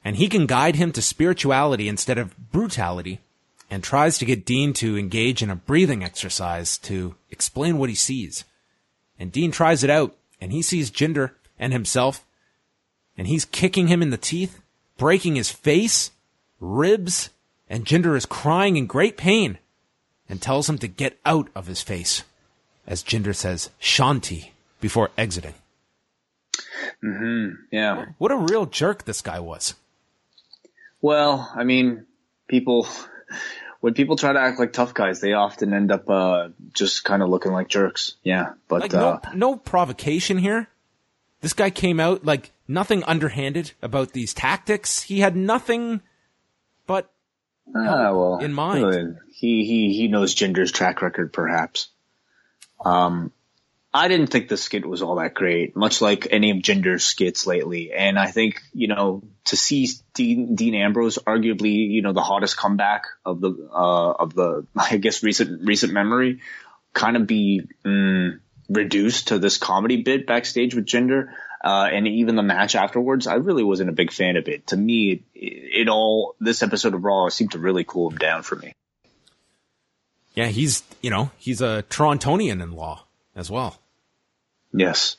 And he can guide him to spirituality instead of brutality, and tries to get Dean to engage in a breathing exercise to explain what he sees. And Dean tries it out, and he sees Jinder and himself, and he's kicking him in the teeth, breaking his face, ribs, and Jinder is crying in great pain and tells him to get out of his face, as Jinder says, Shanti, before exiting. Yeah. What a real jerk this guy was. Well, I mean, when people try to act like tough guys, they often end up just kind of looking like jerks. Yeah, but like no provocation here. This guy came out like nothing underhanded about these tactics. He had nothing but in mind. Really, he knows Jinder's track record, perhaps. I didn't think the skit was all that great, much like any of Jinder's skits lately. And I think, you know, to see Dean Ambrose, arguably, you know, the hottest comeback of the I guess recent memory, kind of be reduced to this comedy bit backstage with Jinder, and even the match afterwards, I really wasn't a big fan of it. To me, this episode of Raw seemed to really cool him down for me. Yeah, he's a Torontonian in law. As well. Yes.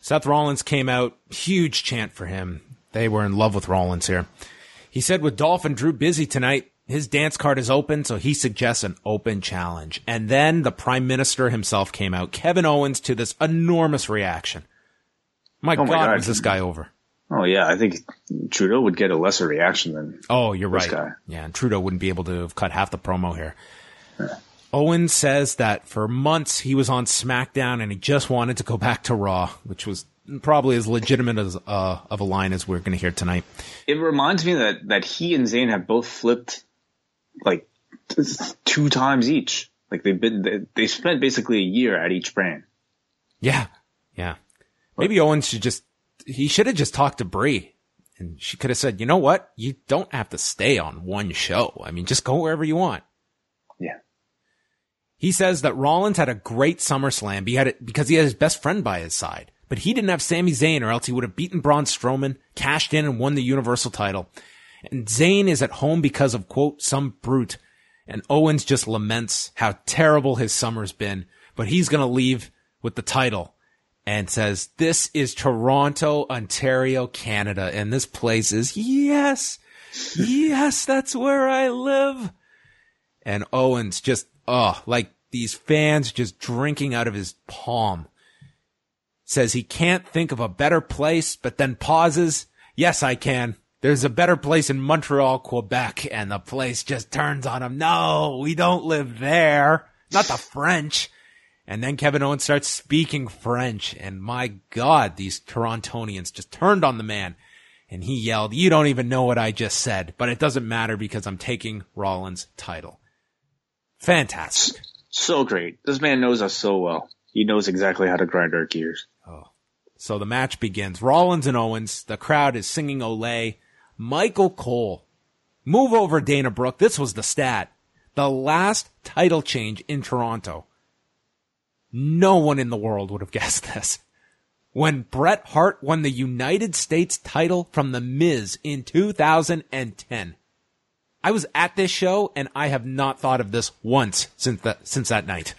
Seth Rollins came out. Huge chant for him. They were in love with Rollins here. He said with Dolph and Drew busy tonight, his dance card is open, so he suggests an open challenge. And then the Prime Minister himself came out, Kevin Owens, to this enormous reaction. My God, was this guy over? Oh, yeah. I think Trudeau would get a lesser reaction than you're right. Guy. Yeah, and Trudeau wouldn't be able to have cut half the promo here. Yeah. Owens says that for months he was on SmackDown and he just wanted to go back to Raw, which was probably as legitimate as of a line as we're going to hear tonight. It reminds me that he and Zayn have both flipped like 2 times each. Like they spent basically a year at each brand. Yeah. Maybe Owens should just he should have just talked to Brie, and she could have said, you know what? You don't have to stay on one show. I mean, just go wherever you want. Yeah. He says that Rollins had a great SummerSlam because he had his best friend by his side, but he didn't have Sami Zayn, or else he would have beaten Braun Strowman, cashed in, and won the Universal title. And Zayn is at home because of, quote, some brute. And Owens just laments how terrible his summer's been, but he's going to leave with the title, and says, this is Toronto, Ontario, Canada, and this place is, yes, that's where I live. And Owens just, like these fans just drinking out of his palm. Says he can't think of a better place, but then pauses. Yes, I can. There's a better place in Montreal, Quebec, and the place just turns on him. No, we don't live there. Not the French. And then Kevin Owens starts speaking French, and my God, these Torontonians just turned on the man, and he yelled, you don't even know what I just said, but it doesn't matter because I'm taking Rollins' title. Fantastic. So great. This man knows us so well. He knows exactly how to grind our gears. Oh. So the match begins. Rollins and Owens. The crowd is singing Olé. Michael Cole. Move over, Dana Brooke. This was the stat. The last title change in Toronto. No one in the world would have guessed this. When Bret Hart won the United States title from The Miz in 2010. I was at this show, and I have not thought of this once since that night.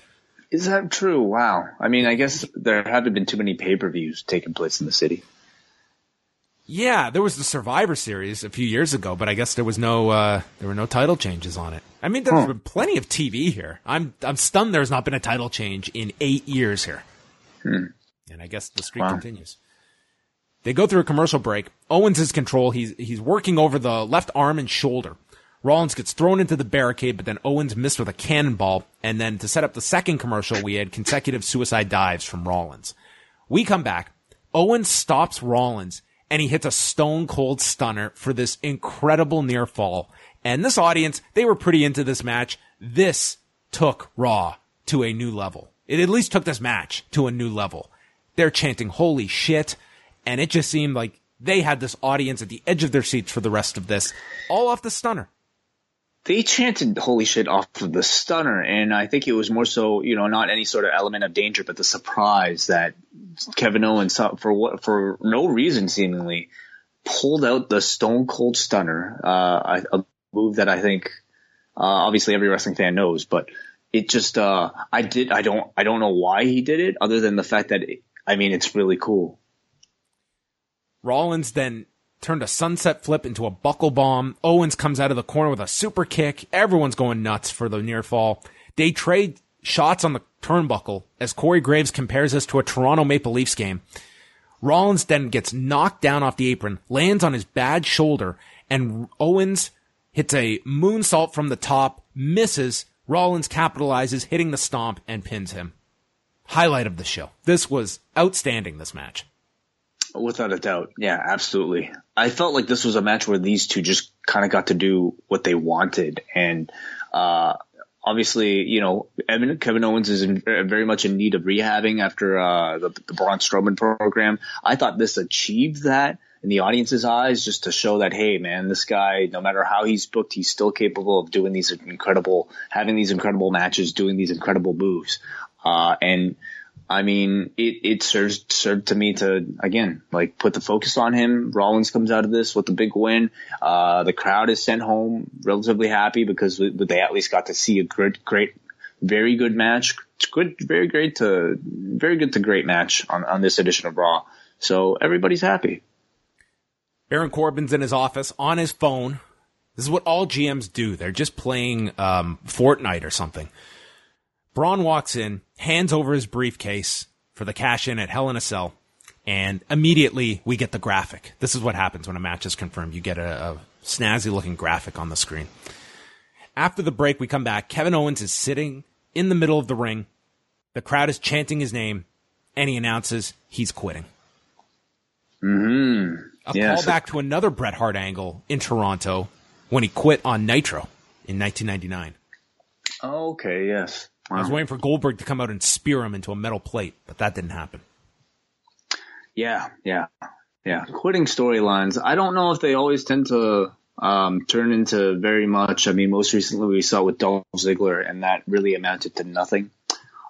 Is that true? Wow. I mean, I guess there haven't been too many pay-per-views taking place in the city. Yeah, there was the Survivor Series a few years ago, but I guess there was there were no title changes on it. I mean, there's been plenty of TV here. I'm stunned there's not been a title change in 8 years here. And I guess the streak continues. They go through a commercial break. Owens is control. He's working over the left arm and shoulder. Rollins gets thrown into the barricade, but then Owens missed with a cannonball. And then to set up the second commercial, we had consecutive suicide dives from Rollins. We come back. Owens stops Rollins, and he hits a stone-cold stunner for this incredible near fall. And this audience, they were pretty into this match. This took Raw to a new level. It at least took this match to a new level. They're chanting, holy shit. And it just seemed like they had this audience at the edge of their seats for the rest of this. All off the stunner. They chanted, holy shit, off of the stunner. And I think it was more so, you know, not any sort of element of danger, but the surprise that Kevin Owens, for no reason seemingly, pulled out the Stone Cold Stunner, a move that I think obviously every wrestling fan knows, but it just I don't know why he did it, other than the fact that it's really cool. Rollins then turned a sunset flip into a buckle bomb. Owens comes out of the corner with a super kick. Everyone's going nuts for the near fall. They trade shots on the turnbuckle as Corey Graves compares this to a Toronto Maple Leafs game. Rollins then gets knocked down off the apron, lands on his bad shoulder, and Owens hits a moonsault from the top, misses. Rollins capitalizes, hitting the stomp, and pins him. Highlight of the show. This was outstanding, this match. Without a doubt. Yeah, absolutely. I felt like this was a match where these two just kind of got to do what they wanted. And obviously, you know, Kevin Owens is very much in need of rehabbing after the Braun Strowman program. I thought this achieved that in the audience's eyes, just to show that, hey, man, this guy, no matter how he's booked, he's still capable of doing these incredible, having these incredible matches, doing these incredible moves. And I mean, it served to me to, again, like, put the focus on him. Rollins comes out of this with a big win. The crowd is sent home relatively happy because they at least got to see a great, very good match. Very good to great match on this edition of Raw. So everybody's happy. Baron Corbin's in his office on his phone. This is what all GMs do. They're just playing Fortnite or something. Braun walks in, hands over his briefcase for the cash-in at Hell in a Cell, and immediately we get the graphic. This is what happens when a match is confirmed. You get a snazzy-looking graphic on the screen. After the break, we come back. Kevin Owens is sitting in the middle of the ring. The crowd is chanting his name, and he announces he's quitting. Mm-hmm. A callback to another Bret Hart angle in Toronto when he quit on Nitro in 1999. Okay, yes. Wow. I was waiting for Goldberg to come out and spear him into a metal plate, but that didn't happen. Yeah, yeah. Yeah, quitting storylines. I don't know if they always tend to turn into very much. I mean, most recently we saw with Dolph Ziggler, and that really amounted to nothing.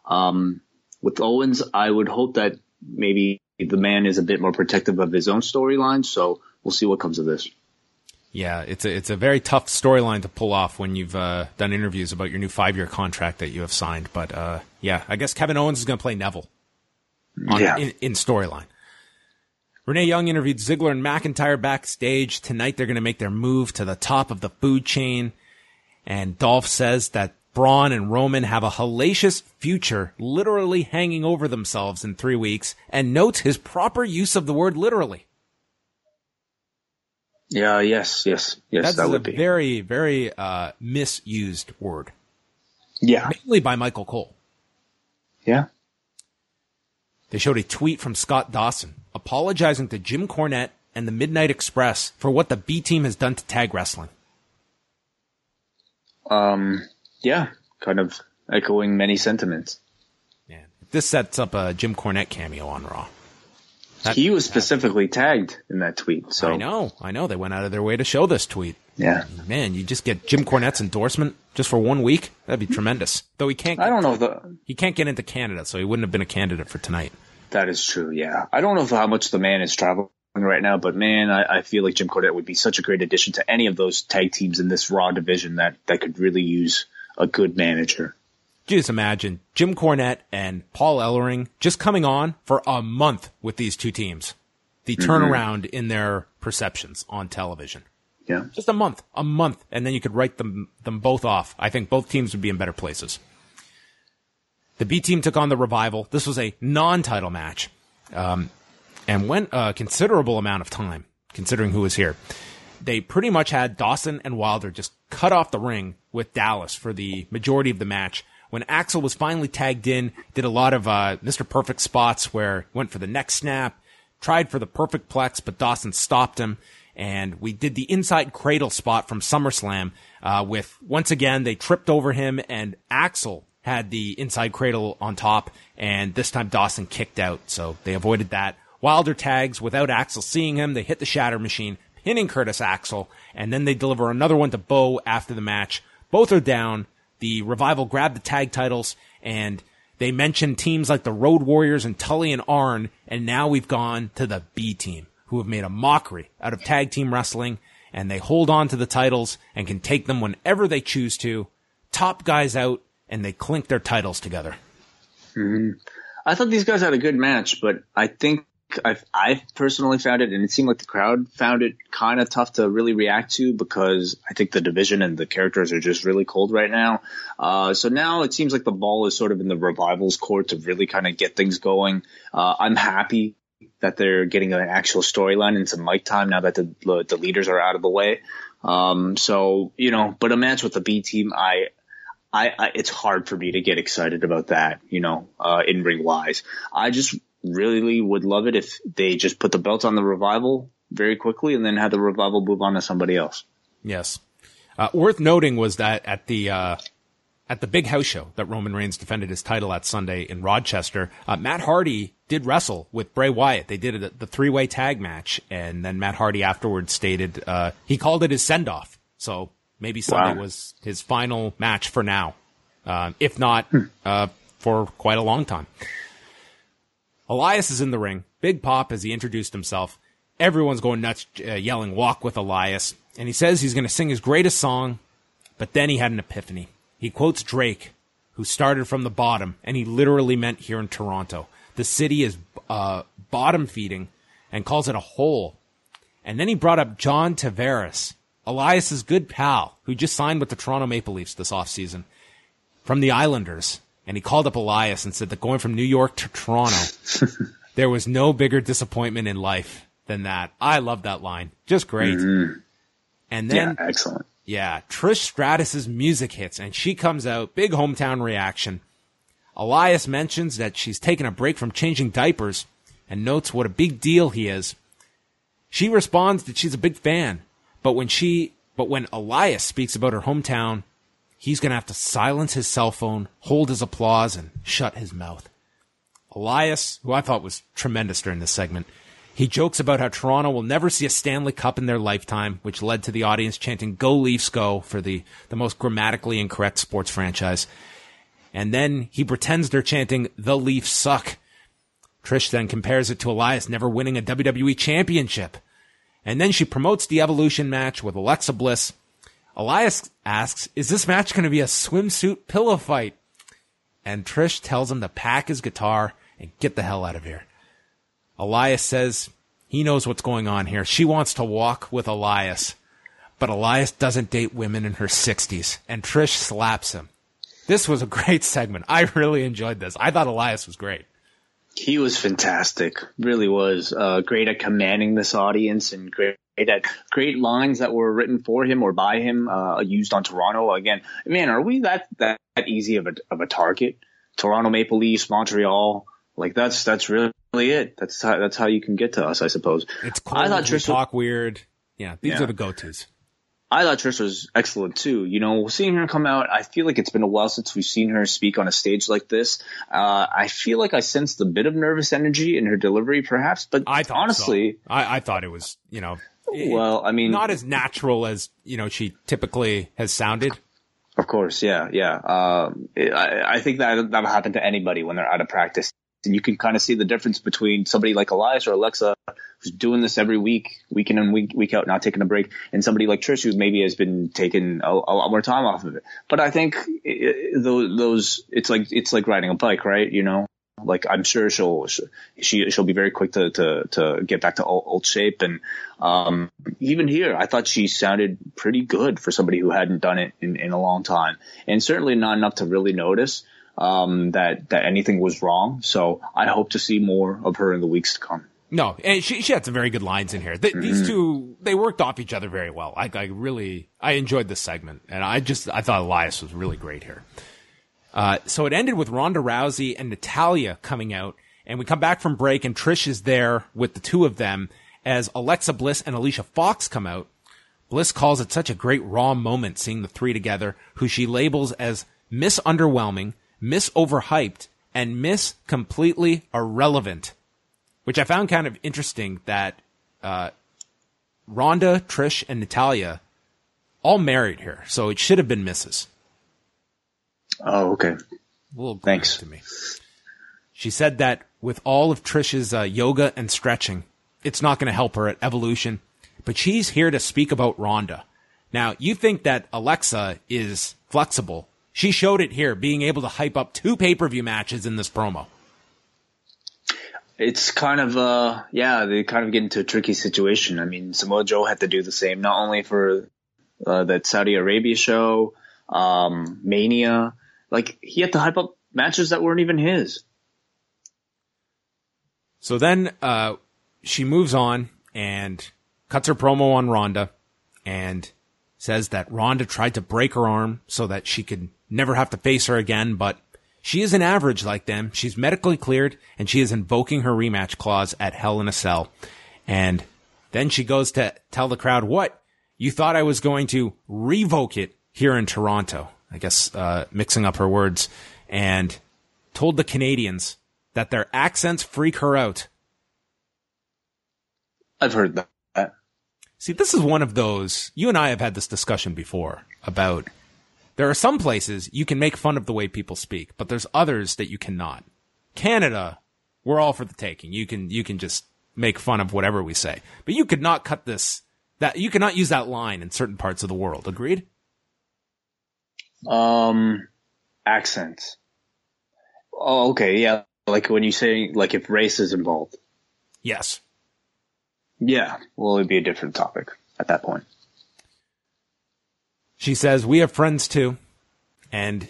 With Owens, I would hope that maybe the man is a bit more protective of his own storyline, so we'll see what comes of this. Yeah, it's a very tough storyline to pull off when you've done interviews about your new 5-year contract that you have signed. But yeah, I guess Kevin Owens is going to play Neville in storyline. Renee Young interviewed Ziggler and McIntyre backstage. Tonight they're going to make their move to the top of the food chain. And Dolph says that Braun and Roman have a hellacious future literally hanging over themselves in 3 weeks, and notes his proper use of the word literally. Yeah, yes. That's that would be a very, very misused word. Yeah. Mainly by Michael Cole. Yeah. They showed a tweet from Scott Dawson apologizing to Jim Cornette and the Midnight Express for what the B team has done to tag wrestling. Yeah, kind of echoing many sentiments. Man, this sets up a Jim Cornette cameo on Raw. He was specifically tagged in that tweet. So I know. They went out of their way to show this tweet. Yeah. Man, you just get Jim Cornette's endorsement just for 1 week? That'd be tremendous. Though he can't get he can't get into Canada, so he wouldn't have been a candidate for tonight. That is true, yeah. I don't know how much the man is traveling right now, but man, I feel like Jim Cornette would be such a great addition to any of those tag teams in this Raw division that could really use a good manager. Just imagine Jim Cornette and Paul Ellering just coming on for a month with these two teams. The turnaround in their perceptions on television. Yeah. Just a month. And then you could write them both off. I think both teams would be in better places. The B team took on the Revival. This was a non-title match. And went a considerable amount of time, considering who was here. They pretty much had Dawson and Wilder just cut off the ring with Dallas for the majority of the match. When Axel was finally tagged in, did a lot of Mr. Perfect spots where went for the neck snap, tried for the perfect plex, but Dawson stopped him. And we did the inside cradle spot from SummerSlam with, once again, they tripped over him, and Axel had the inside cradle on top, and this time Dawson kicked out, so they avoided that. Wilder tags without Axel seeing him. They hit the Shatter Machine, pinning Curtis Axel, and then they deliver another one to Bo after the match. Both are down. The Revival grabbed the tag titles, and they mentioned teams like the Road Warriors and Tully and Arn, and now we've gone to the B team, who have made a mockery out of tag team wrestling, and they hold on to the titles and can take them whenever they choose to. Top guys out, and they clink their titles together. Mm-hmm. I thought these guys had a good match, but I think I personally found it, and it seemed like the crowd found it kind of tough to really react to, because I think the division and the characters are just really cold right now. So now it seems like the ball is sort of in the Revival's court to really kind of get things going. I'm happy that they're getting an actual storyline and some mic time now that the leaders are out of the way. But a match with the B team, I it's hard for me to get excited about that, in ring wise. I just really would love it if they just put the belt on the Revival very quickly and then have the Revival move on to somebody else. Yes. Worth noting was that at the big house show that Roman Reigns defended his title at Sunday in Rochester, Matt Hardy did wrestle with Bray Wyatt. They did the three-way tag match, and then Matt Hardy afterwards stated he called it his send-off. So maybe Sunday was his final match for now, if not for quite a long time. Elias is in the ring. Big pop as he introduced himself. Everyone's going nuts, yelling, "Walk with Elias." And he says he's going to sing his greatest song, but then he had an epiphany. He quotes Drake, who started from the bottom, and he literally meant here in Toronto. The city is bottom feeding, and calls it a hole. And then he brought up John Tavares, Elias's good pal, who just signed with the Toronto Maple Leafs this offseason, from the Islanders. And he called up Elias and said that going from New York to Toronto, there was no bigger disappointment in life than that. I love that line. Just great. Mm-hmm. And then, yeah, excellent. Yeah, Trish Stratus's music hits, and she comes out. Big hometown reaction. Elias mentions that she's taken a break from changing diapers and notes what a big deal he is. She responds that she's a big fan, but when Elias speaks about her hometown, he's going to have to silence his cell phone, hold his applause, and shut his mouth. Elias, who I thought was tremendous during this segment, He jokes about how Toronto will never see a Stanley Cup in their lifetime, which led to the audience chanting, "Go Leafs, go," for the most grammatically incorrect sports franchise. And then he pretends they're chanting, "The Leafs suck." Trish then compares it to Elias never winning a WWE championship. And then she promotes the Evolution match with Alexa Bliss. Elias asks, "Is this match going to be a swimsuit pillow fight?" And Trish tells him to pack his guitar and get the hell out of here. Elias says he knows what's going on here. She wants to walk with Elias. But Elias doesn't date women in her 60s, and Trish slaps him. This was a great segment. I really enjoyed this. I thought Elias was great. He was fantastic. Really was. Great at commanding this audience, and great lines that were written for him or by him, used on Toronto. Again, man, are we that easy of a target? Toronto Maple Leafs, Montreal, like that's really it. That's how you can get to us, I suppose. It's cool. I thought Trish talk weird. Yeah, these are the go-tos. I thought Trish was excellent too. You know, seeing her come out, I feel like it's been a while since we've seen her speak on a stage like this. I feel like I sensed a bit of nervous energy in her delivery, perhaps. But I thought honestly, so. I thought it was, you know, well, I mean, not as natural as, you know, she typically has sounded. Of course, yeah. I think that'll happen to anybody when they're out of practice. And you can kind of see the difference between somebody like Elias or Alexa, who's doing this every week, week in and week out, not taking a break, and somebody like Trish, who maybe has been taking a lot more time off of it. But I think it's like riding a bike, right? You know, like I'm sure she'll be very quick to get back to old shape. And even here, I thought she sounded pretty good for somebody who hadn't done it in a long time, and certainly not enough to really notice that anything was wrong. So I hope to see more of her in the weeks to come. No, and she had some very good lines in here. These two, they worked off each other very well. I really enjoyed this segment, and I thought Elias was really great here. So it ended with Ronda Rousey and Natalia coming out, and we come back from break, and Trish is there with the two of them as Alexa Bliss and Alicia Fox come out. Bliss calls it such a great Raw moment seeing the three together, who she labels as Miss Underwhelming, Miss Overhyped, and Miss Completely Irrelevant, which I found kind of interesting that Rhonda, Trish, and Natalia all married her, so it should have been Mrs. Oh, okay. A little thanks to me. She said that with all of Trish's yoga and stretching, it's not going to help her at Evolution, but she's here to speak about Rhonda. Now, you think that Alexa is flexible. She showed it here, being able to hype up two pay-per-view matches in this promo. It's kind of, they kind of get into a tricky situation. I mean, Samoa Joe had to do the same, not only for that Saudi Arabia show, Mania. Like, he had to hype up matches that weren't even his. So then she moves on and cuts her promo on Rhonda and says that Rhonda tried to break her arm so that she could never have to face her again, but she isn't average like them. She's medically cleared, and she is invoking her rematch clause at Hell in a Cell. And then she goes to tell the crowd, "What? You thought I was going to revoke it here in Toronto?" I guess mixing up her words. And told the Canadians that their accents freak her out. I've heard that. See, this is one of those, you and I have had this discussion before about there are some places you can make fun of the way people speak, but there's others that you cannot. Canada, we're all for the taking. You can just make fun of whatever we say, but you could not cut this, that you cannot use that line in certain parts of the world. Agreed? Accents. Oh, okay. Yeah. Like when you say, like if race is involved. Yes. Yeah, well, it'd be a different topic at that point. She says, "We have friends too." And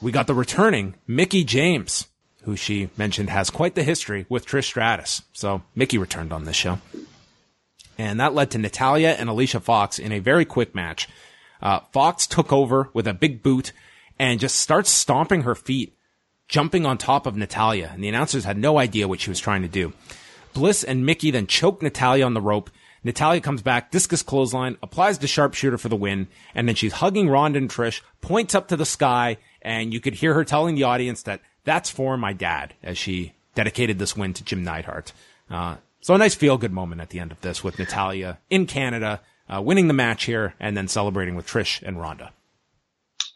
we got the returning Mickey James, who she mentioned has quite the history with Trish Stratus. So Mickey returned on this show. And that led to Natalia and Alicia Fox in a very quick match. Fox took over with a big boot and just starts stomping her feet, jumping on top of Natalia. And the announcers had no idea what she was trying to do. Bliss and Mickey then choke Natalia on the rope. Natalia comes back, discus clothesline, applies the sharpshooter for the win, and then she's hugging Rhonda and Trish, points up to the sky, and you could hear her telling the audience that that's for my dad, as she dedicated this win to Jim Neidhart. So a nice feel-good moment at the end of this with Natalia in Canada, winning the match here, and then celebrating with Trish and Ronda.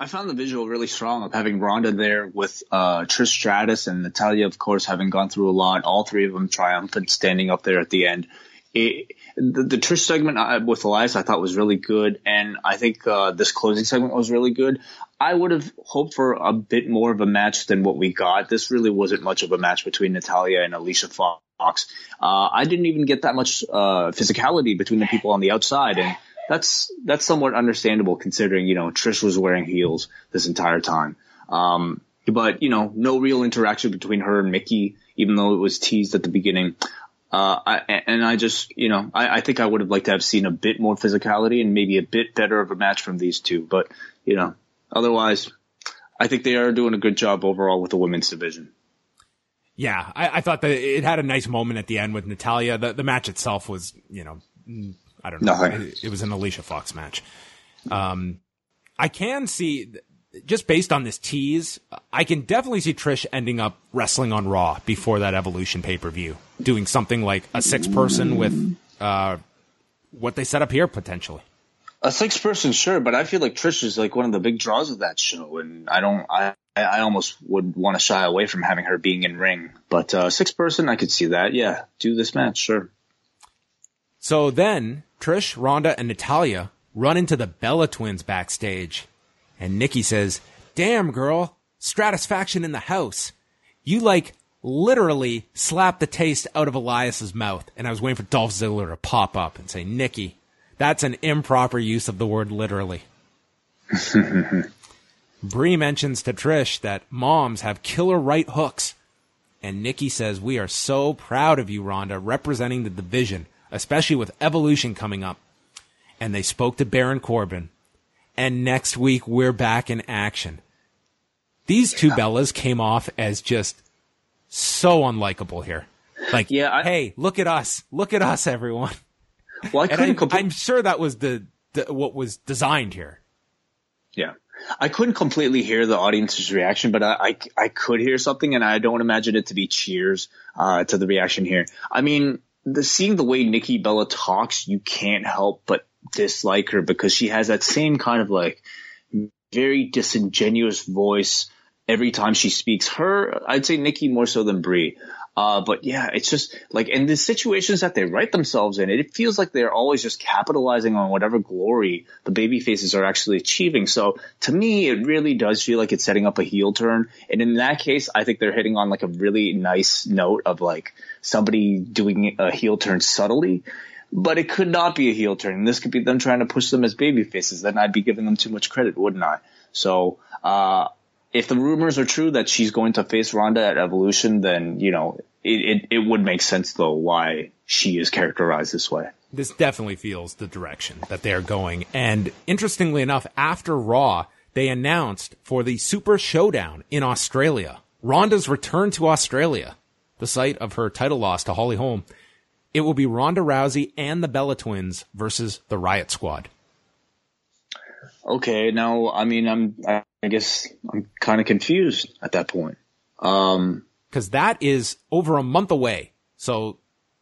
I found the visual really strong of having Ronda there with Trish Stratus and Natalia, of course, having gone through a lot. All three of them triumphant, standing up there at the end. The Trish segment with Elias I thought was really good, and I think this closing segment was really good. I would have hoped for a bit more of a match than what we got. This really wasn't much of a match between Natalia and Alicia Fox. I didn't even get that much physicality between the people on the outside, and that's somewhat understandable considering, you know, Trish was wearing heels this entire time. But, you know, no real interaction between her and Mickey, even though it was teased at the beginning. I think I would have liked to have seen a bit more physicality and maybe a bit better of a match from these two. But, you know, otherwise, I think they are doing a good job overall with the women's division. Yeah, I thought that it had a nice moment at the end with Natalia. The match itself was, you know, I don't know. Nothing. It was an Alicia Fox match. I can see, just based on this tease, I can definitely see Trish ending up wrestling on Raw before that Evolution pay-per-view, doing something like a six-person with what they set up here, potentially. A six-person, sure, but I feel like Trish is like one of the big draws of that show, and I almost would want to shy away from having her being in ring. But six-person, I could see that, yeah. Do this match, sure. So then, Trish, Ronda, and Natalia run into the Bella Twins backstage. And Nikki says, "Damn, girl, Stratisfaction in the house. You, like, literally slapped the taste out of Elias's mouth." And I was waiting for Dolph Ziggler to pop up and say, "Nikki, that's an improper use of the word literally." Bree mentions to Trish that moms have killer right hooks. And Nikki says, "We are so proud of you, Ronda, representing the division, especially with Evolution coming up." And they spoke to Baron Corbin. And next week, we're back in action. These two Bellas came off as just so unlikable here. Like, yeah, hey, look at us. Look at us, everyone. Well, I'm sure that was the what was designed here. Yeah. I couldn't completely hear the audience's reaction, but I could hear something, and I don't imagine it to be cheers to the reaction here. I mean, seeing the way Nikki Bella talks, you can't help but dislike her because she has that same kind of like very disingenuous voice every time she speaks. Her, I'd say Nikki more so than Brie. But yeah, it's just like in the situations that they write themselves in, it feels like they're always just capitalizing on whatever glory the baby faces are actually achieving. So to me, it really does feel like it's setting up a heel turn. And in that case, I think they're hitting on like a really nice note of like somebody doing a heel turn subtly. But it could not be a heel turn. This could be them trying to push them as baby faces. Then I'd be giving them too much credit, wouldn't I? So if the rumors are true that she's going to face Ronda at Evolution, then, you know, it would make sense, though, why she is characterized this way. This definitely feels the direction that they're going. And interestingly enough, after Raw, they announced for the Super Showdown in Australia, Ronda's return to Australia, the site of her title loss to Holly Holm. It will be Ronda Rousey and the Bella Twins versus the Riot Squad. Okay, now, I mean, I guess I'm kind of confused at that point. Because that is over a month away. So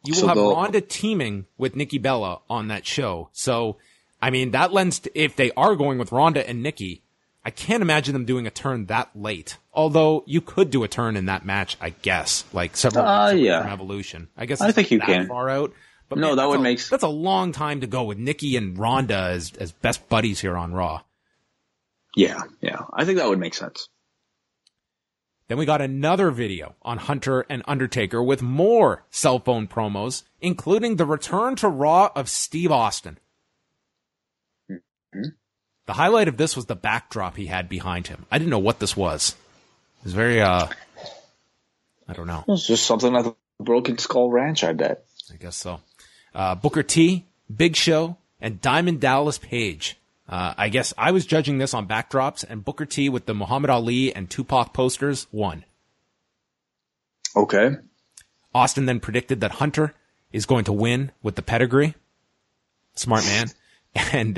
you will have Ronda teaming with Nikki Bella on that show. So, I mean, that lends to, if they are going with Ronda and Nikki, I can't imagine them doing a turn that late. Although you could do a turn in that match, I guess, like several weeks from Evolution. I guess I think you can far out. But no, man, that would make sense. That's a long time to go with Nikki and Ronda as best buddies here on Raw. Yeah, I think that would make sense. Then we got another video on Hunter and Undertaker with more cell phone promos, including the return to Raw of Steve Austin. Mm-hmm. The highlight of this was the backdrop he had behind him. I didn't know what this was. It was very, I don't know. It's just something like the Broken Skull Ranch, I bet. I guess so. Booker T, Big Show, and Diamond Dallas Page. I guess I was judging this on backdrops, and Booker T with the Muhammad Ali and Tupac posters won. Okay. Austin then predicted that Hunter is going to win with the pedigree. Smart man. And,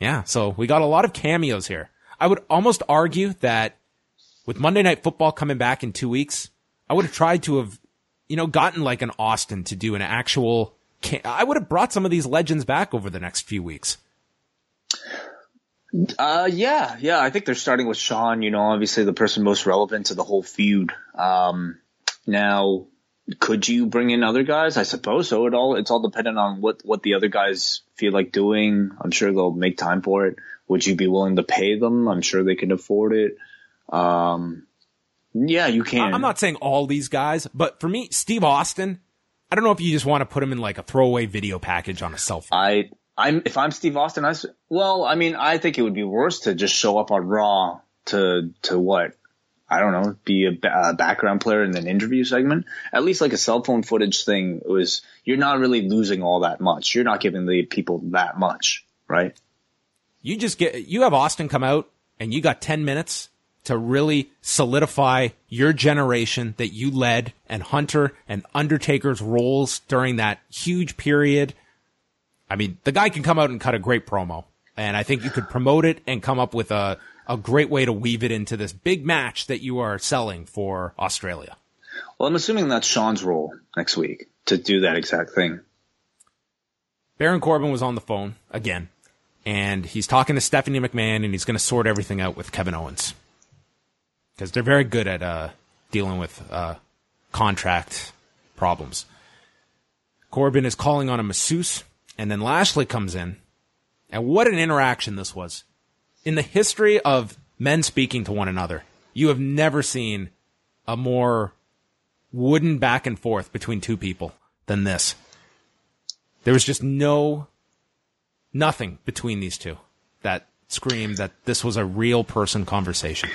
yeah, so we got a lot of cameos here. I would almost argue that with Monday Night Football coming back in 2 weeks, I would have tried to have you know, gotten like an Austin to do an actual... I would have brought some of these legends back over the next few weeks. Yeah. I think they're starting with Shawn, you know, obviously the person most relevant to the whole feud. Now, could you bring in other guys? I suppose so. It's all dependent on what the other guys feel like doing. I'm sure they'll make time for it. Would you be willing to pay them? I'm sure they can afford it. Yeah, you can. I'm not saying all these guys, but for me, Steve Austin, I don't know if you just want to put him in like a throwaway video package on a cell phone. If I'm Steve Austin, I think it would be worse to just show up on Raw to what? I don't know, be a background player in an interview segment. At least like a cell phone footage thing was, you're not really losing all that much. You're not giving the people that much, right? You have Austin come out and you got 10 minutes to really solidify your generation that you led, and Hunter and Undertaker's roles during that huge period. I mean, the guy can come out and cut a great promo, and I think you could promote it and come up with a great way to weave it into this big match that you are selling for Australia. Well, I'm assuming that's Sean's role next week to do that exact thing. Baron Corbin was on the phone again, and he's talking to Stephanie McMahon, and he's going to sort everything out with Kevin Owens, because they're very good at dealing with contract problems. Corbin is calling on a masseuse, and then Lashley comes in. And what an interaction this was. In the history of men speaking to one another, you have never seen a more wooden back and forth between two people than this. There was just nothing between these two that screamed that this was a real person conversation.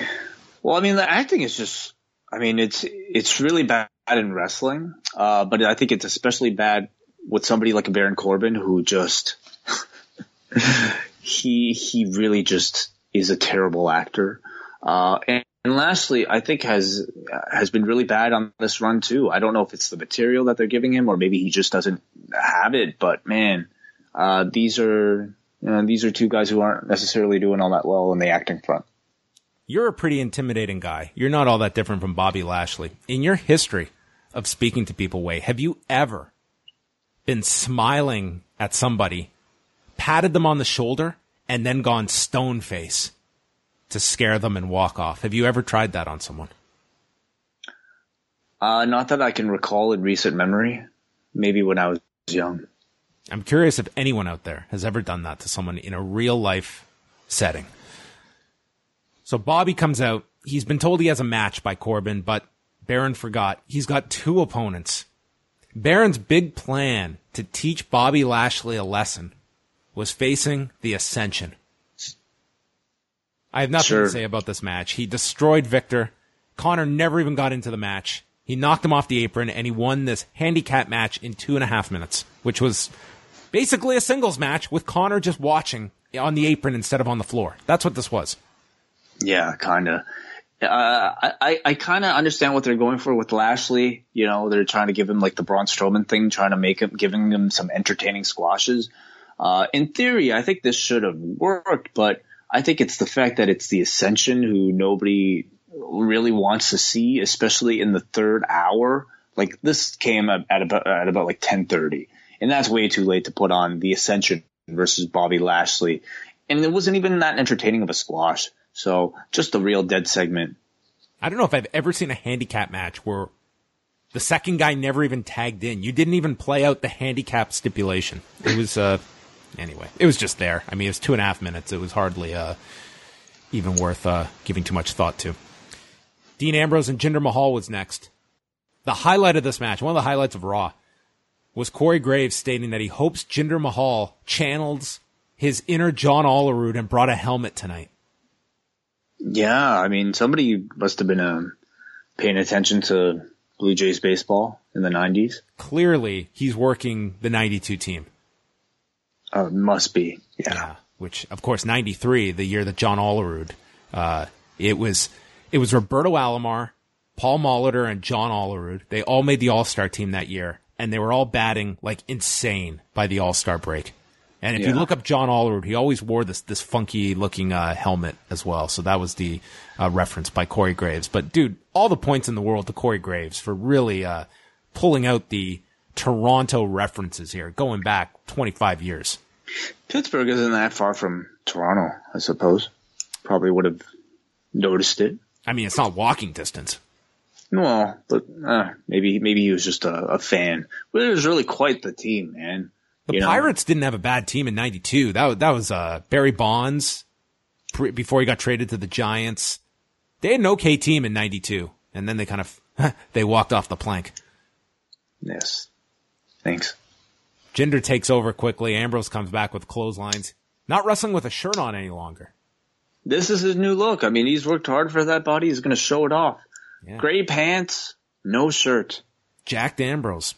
Well, I mean, the acting is just, I mean, it's really bad in wrestling, but I think it's especially bad with somebody like a Baron Corbin, who just, he really just is a terrible actor. And Lashley, I think has been really bad on this run too. I don't know if it's the material that they're giving him, or maybe he just doesn't have it, but man, these are two guys who aren't necessarily doing all that well in the acting front. You're a pretty intimidating guy. You're not all that different from Bobby Lashley. In your history of speaking to people, Way, have you ever been smiling at somebody, patted them on the shoulder, and then gone stone face to scare them and walk off? Have you ever tried that on someone? Not that I can recall in recent memory. Maybe when I was young. I'm curious if anyone out there has ever done that to someone in a real-life setting. So Bobby comes out. He's been told he has a match by Corbin, but Baron forgot. He's got two opponents. Baron's big plan to teach Bobby Lashley a lesson was facing the Ascension. I have nothing to say about this match. He destroyed Victor. Connor never even got into the match. He knocked him off the apron, and he won this handicap match in 2.5 minutes, which was basically a singles match with Connor just watching on the apron instead of on the floor. That's what this was. Yeah, kind of. I kind of understand what they're going for with Lashley. You know, they're trying to give him like the Braun Strowman thing, trying to make him, giving him some entertaining squashes. In theory, I think this should have worked, but I think it's the fact that it's the Ascension, who nobody really wants to see, especially in the third hour. Like, this came at about like 10:30, and that's way too late to put on the Ascension versus Bobby Lashley, and it wasn't even that entertaining of a squash. So just a real dead segment. I don't know if I've ever seen a handicap match where the second guy never even tagged in. You didn't even play out the handicap stipulation. It was, anyway, it was just there. I mean, it was 2.5 minutes. It was hardly even worth giving too much thought to. Dean Ambrose and Jinder Mahal was next. The highlight of this match, one of the highlights of Raw, was Corey Graves stating that he hopes Jinder Mahal channels his inner John Olerud and brought a helmet tonight. Yeah, I mean, somebody must have been paying attention to Blue Jays baseball in the 90s. Clearly, he's working the 92 team. Must be, yeah. Which, of course, 93, the year that John Olerud, it was Roberto Alomar, Paul Molitor, and John Olerud. They all made the All-Star team that year, and they were all batting like insane by the All-Star break. And if you look up John Olerud, he always wore this funky-looking helmet as well. So that was the reference by Corey Graves. But, dude, all the points in the world to Corey Graves for really pulling out the Toronto references here, going back 25 years. Pittsburgh isn't that far from Toronto, I suppose. Probably would have noticed it. I mean, it's not walking distance. No, but maybe he was just a fan. But it was really quite the team, man. The Pirates didn't have a bad team in 92. That was Barry Bonds before he got traded to the Giants. They had an okay team in 92, and then they kind of they walked off the plank. Yes. Thanks. Jinder takes over quickly. Ambrose comes back with clotheslines. Not wrestling with a shirt on any longer. This is his new look. I mean, he's worked hard for that body. He's going to show it off. Yeah. Gray pants, no shirt. Jacked Ambrose.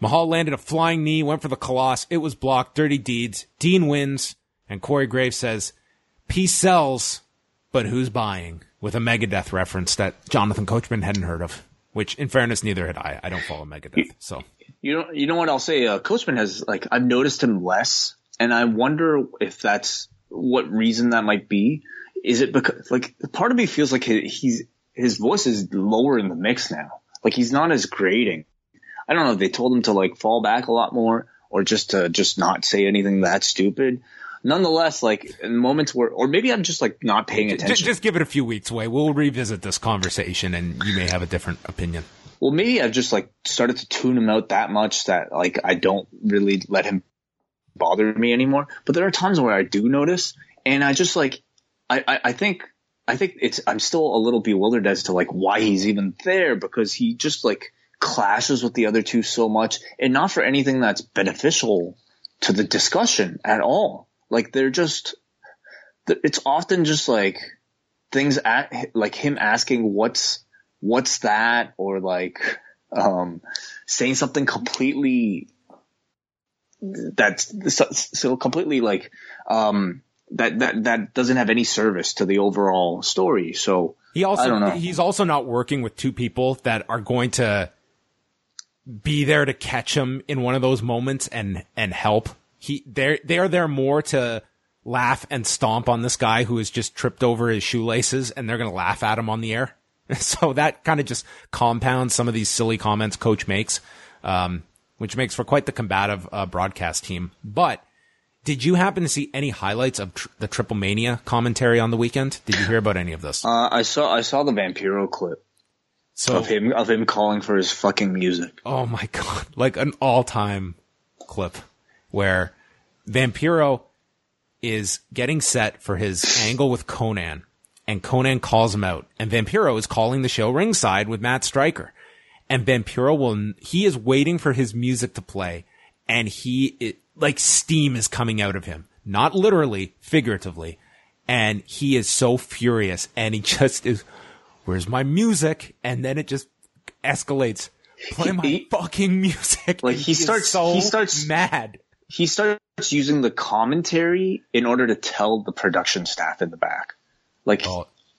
Mahal landed a flying knee, went for the Colossus. It was blocked. Dirty deeds. Dean wins, and Corey Graves says, "Peace sells, but who's buying?" with a Megadeth reference that Jonathan Coachman hadn't heard of. Which, in fairness, neither had I. I don't follow Megadeth, so... You know what I'll say? Coachman has, I've noticed him less, and I wonder if that's what reason that might be. Is it because, part of me feels like his voice is lower in the mix now. He's not as grating. I don't know if they told him to, fall back a lot more or just to just not say anything that stupid. Nonetheless, in moments where – or maybe I'm just, not paying attention. Just give it a few weeks away. We'll revisit this conversation, and you may have a different opinion. Well, maybe I've just, started to tune him out that much that, I don't really let him bother me anymore. But there are times where I do notice, and I just, I think it's – I'm still a little bewildered as to, why he's even there because he just, clashes with the other two so much and not for anything that's beneficial to the discussion at all. They're just – it's often just, things – him asking what's that or, saying something completely – that's so completely, that doesn't have any service to the overall story. So I don't know. He's also not working with two people that are going to be there to catch him in one of those moments and help. They are there more to laugh and stomp on this guy who has just tripped over his shoelaces, and they're going to laugh at him on the air. So that kind of just compounds some of these silly comments Coach makes, which makes for quite the combative broadcast team. But did you happen to see any highlights of the Triple Mania commentary on the weekend? Did you hear about any of this? I saw the Vampiro clip. So of him calling for his fucking music. Oh my God! Like an all-time clip. Where Vampiro is getting set for his angle with Conan, and Conan calls him out. And Vampiro is calling the show ringside with Matt Stryker. And Vampiro he is waiting for his music to play, and steam is coming out of him. Not literally, figuratively. And he is so furious, and he just is, "Where's my music?" And then it just escalates. Play my fucking music. He starts mad. He starts using the commentary in order to tell the production staff in the back.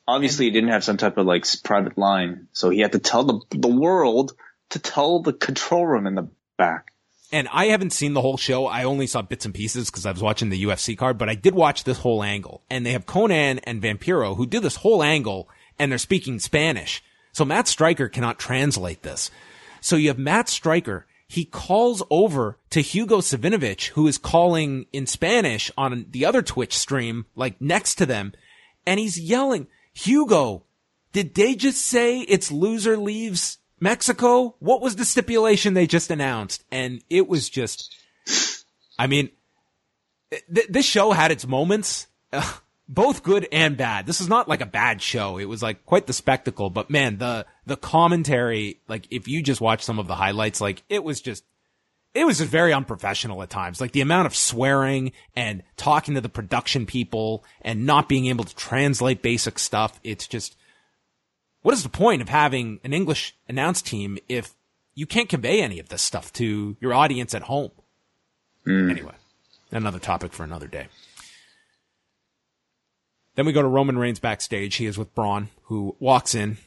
Obviously he didn't have some type of private line, so he had to tell the world to tell the control room in the back. And I haven't seen the whole show. I only saw bits and pieces because I was watching the UFC card, but I did watch this whole angle. And they have Conan and Vampiro who do this whole angle, and they're speaking Spanish. So Matt Stryker cannot translate this. So you have Matt Stryker. He calls over to Hugo Savinovich, who is calling in Spanish on the other Twitch stream, next to them, and he's yelling, "Hugo, did they just say it's loser leaves Mexico? What was the stipulation they just announced?" And it was just, I mean, this show had its moments, both good and bad. This is not a bad show. It was quite the spectacle, but man, the commentary, if you just watch some of the highlights, it was just very unprofessional at times. The amount of swearing and talking to the production people and not being able to translate basic stuff. It's just, what is the point of having an English announce team if you can't convey any of this stuff to your audience at home? Anyway, another topic for another day. Then we go to Roman Reigns backstage. He is with Braun, who walks in.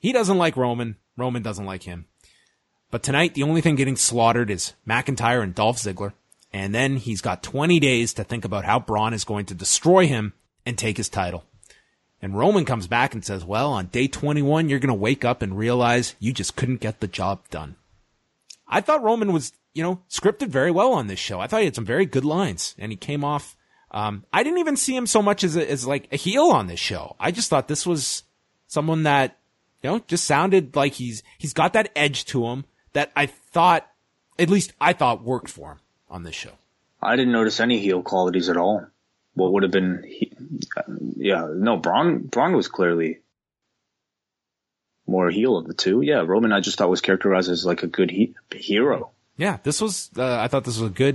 He doesn't like Roman. Roman doesn't like him. But tonight, the only thing getting slaughtered is McIntyre and Dolph Ziggler. And then he's got 20 days to think about how Braun is going to destroy him and take his title. And Roman comes back and says, well, on day 21, you're going to wake up and realize you just couldn't get the job done. I thought Roman was, scripted very well on this show. I thought he had some very good lines, and he came off. I didn't even see him so much as a heel on this show. I just thought this was someone that, just sounded like he's got that edge to him that I thought worked for him on this show. I didn't notice any heel qualities at all. What would have been, Braun was clearly more heel of the two. Yeah, Roman I just thought was characterized as like a good hero. Yeah, this was, I thought this was a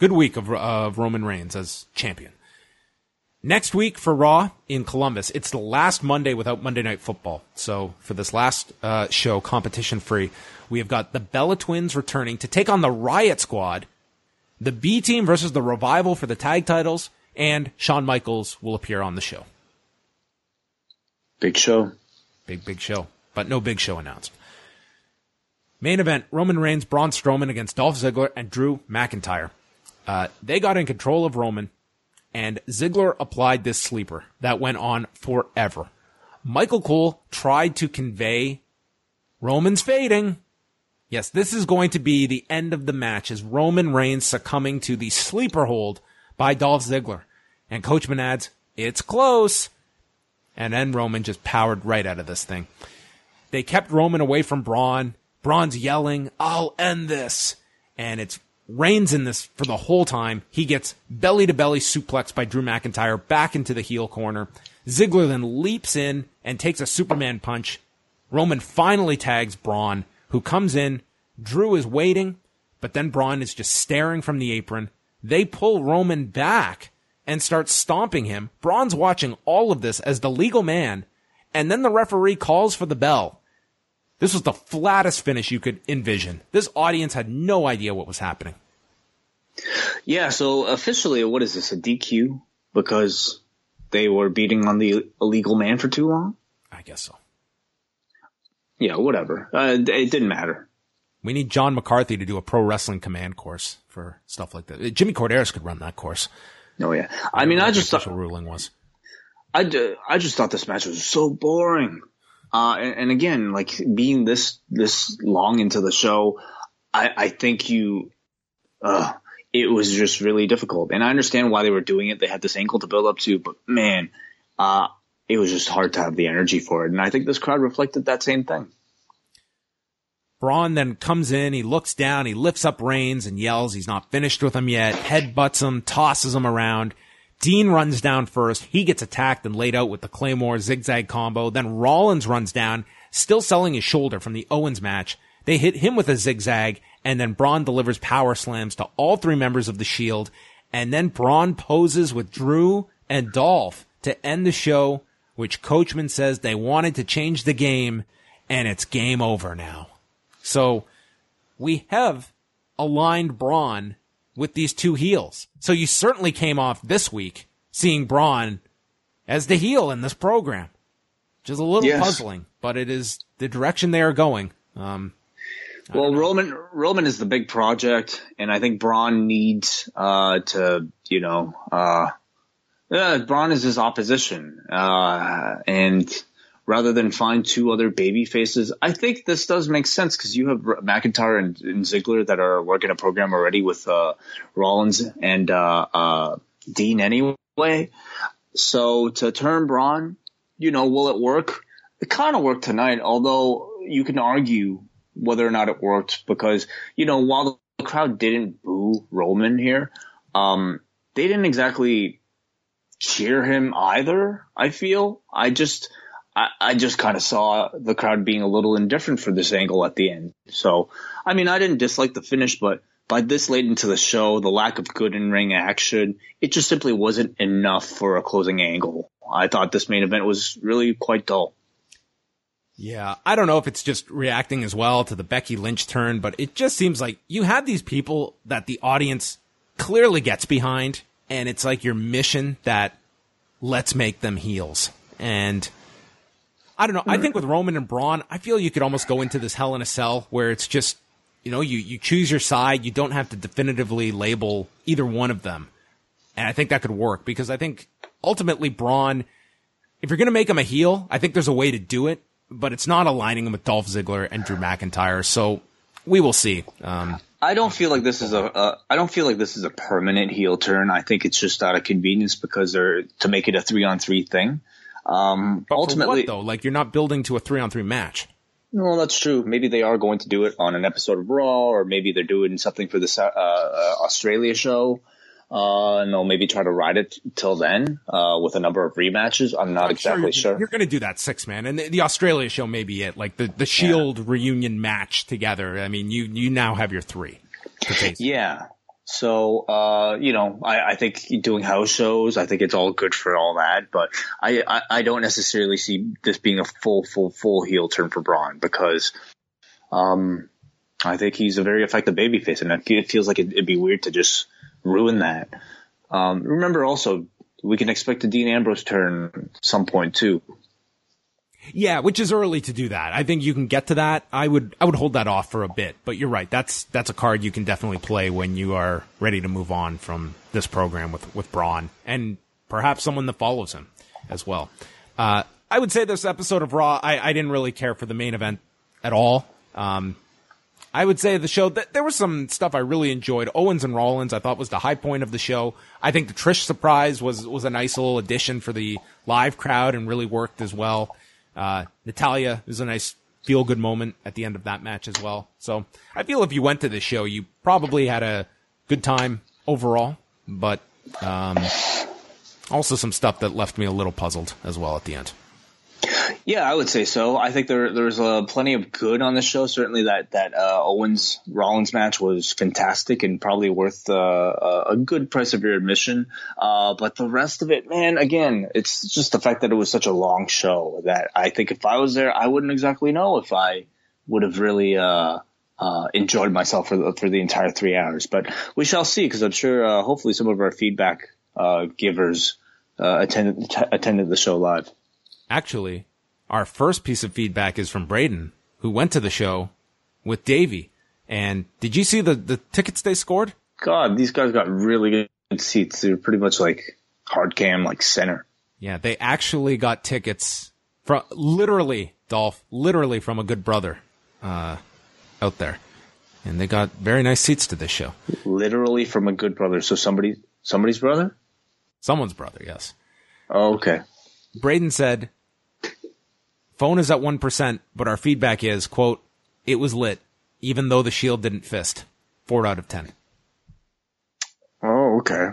good week of Roman Reigns as champion. Next week for Raw in Columbus, it's the last Monday without Monday Night Football. So for this last show, competition-free, we have got the Bella Twins returning to take on the Riot Squad, the B Team versus the Revival for the tag titles, and Shawn Michaels will appear on the show. Big show. Big show. But no big show announced. Main event, Roman Reigns, Braun Strowman against Dolph Ziggler and Drew McIntyre. They got in control of Roman, and Ziggler applied this sleeper that went on forever. Michael Cole tried to convey Roman's fading. Yes, this is going to be the end of the match as Roman Reigns succumbing to the sleeper hold by Dolph Ziggler. And Coachman adds, it's close. And then Roman just powered right out of this thing. They kept Roman away from Braun. Braun's yelling, I'll end this. And it's Reigns in this for the whole time. He gets belly-to-belly suplexed by Drew McIntyre back into the heel corner. Ziggler then leaps in and takes a Superman punch. Roman finally tags Braun, who comes in. Drew is waiting, but then Braun is just staring from the apron. They pull Roman back and start stomping him. Braun's watching all of this as the legal man, and then the referee calls for the bell. This was the flattest finish you could envision. This audience had no idea what was happening. Yeah, so officially, what is this, a DQ? Because they were beating on the illegal man for too long? I guess so. Yeah, whatever. It didn't matter. We need John McCarthy to do a pro wrestling command course for stuff like that. Jimmy Corderas could run that course. Oh, yeah. I just thought this match was so boring. And again, like being this long into the show, I think it was just really difficult. And I understand why they were doing it. They had this angle to build up to, but man, it was just hard to have the energy for it. And I think this crowd reflected that same thing. Braun then comes in, he looks down, he lifts up Reigns and yells he's not finished with him yet, headbutts him, tosses him around. Dean runs down first. He gets attacked and laid out with the Claymore zigzag combo. Then Rollins runs down, still selling his shoulder from the Owens match. They hit him with a zigzag, and then Braun delivers power slams to all three members of the Shield. And then Braun poses with Drew and Dolph to end the show, which Coachman says they wanted to change the game, and it's game over now. So we have aligned Braun with these two heels. So you certainly came off this week seeing Braun as the heel in this program, which is a little puzzling, but it is the direction they are going. Well, Roman is the big project, and I think Braun needs Braun is his opposition. And rather than find two other baby faces, I think this does make sense because you have McIntyre and Ziggler that are working a program already with Rollins and Dean anyway. So to turn Braun, will it work? It kind of worked tonight, although you can argue whether or not it worked because, while the crowd didn't boo Roman here, they didn't exactly cheer him either, I feel. I just kind of saw the crowd being a little indifferent for this angle at the end. So, I didn't dislike the finish, but by this late into the show, the lack of good in-ring action, it just simply wasn't enough for a closing angle. I thought this main event was really quite dull. Yeah, I don't know if it's just reacting as well to the Becky Lynch turn, but it just seems like you have these people that the audience clearly gets behind, and it's like your mission that let's make them heels. And I don't know. I think with Roman and Braun, I feel you could almost go into this Hell in a Cell where it's just, you choose your side. You don't have to definitively label either one of them. And I think that could work because I think ultimately Braun if you're going to make him a heel, I think there's a way to do it, but it's not aligning him with Dolph Ziggler and Drew McIntyre. So we will see. I don't feel like this is a permanent heel turn. I think it's just out of convenience because they're to make it a 3-on-3 thing. But ultimately, for what, though? Like, you're not building to a 3-on-3 match. No, that's true. Maybe they are going to do it on an episode of Raw, or maybe they're doing something for the Australia show. And they'll maybe try to ride it till then with a number of rematches. I'm not exactly sure. You're going to do that 6-man, and the Australia show may be it. Like the Shield reunion match together. I mean, you now have your 3. Yeah. So, I think doing house shows, I think it's all good for all that. But I don't necessarily see this being a full heel turn for Braun because I think he's a very effective babyface. And it feels like it'd be weird to just ruin that. Remember also, we can expect a Dean Ambrose turn at some point too. Yeah, which is early to do that. I think you can get to that. I would hold that off for a bit, but you're right. That's a card you can definitely play when you are ready to move on from this program with Braun and perhaps someone that follows him as well. I would say this episode of Raw, I didn't really care for the main event at all. I would say the show, that there was some stuff I really enjoyed. Owens and Rollins, I thought, was the high point of the show. I think the Trish surprise was a nice little addition for the live crowd and really worked as well. Natalia was a nice feel-good moment at the end of that match as well. So I feel if you went to this show, you probably had a good time overall, but also some stuff that left me a little puzzled as well at the end. Yeah, I would say so. I think there's plenty of good on the show. Certainly that Owens-Rollins match was fantastic and probably worth a good price of your admission. But the rest of it, man, again, it's just the fact that it was such a long show that I think if I was there, I wouldn't exactly know if I would have really enjoyed myself for the entire 3 hours. But we shall see, because I'm sure hopefully some of our feedback givers attended the show live. Actually, our first piece of feedback is from Braden, who went to the show with Davey. And did you see the tickets they scored? God, these guys got really good seats. They were pretty much like hard cam, like center. Yeah, they actually got tickets from literally from a good brother out there. And they got very nice seats to this show. Literally from a good brother. So somebody's brother? Someone's brother, yes. Oh, okay. Braden said, phone is at 1%, but our feedback is, quote, it was lit, even though the Shield didn't fist. 4 out of 10. Oh, okay.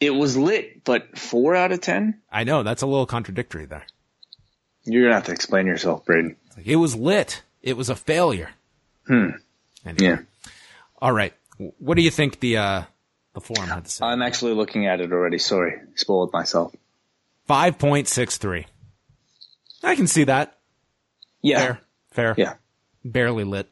It was lit, but 4 out of 10? I know, that's a little contradictory there. You're going to have to explain yourself, Braden. It was lit. It was a failure. Anyway. Yeah. All right. What do you think the forum had to say? I'm actually looking at it already. Sorry. Spoiled myself. 5.63. I can see that. Yeah. Fair. Yeah. Barely lit.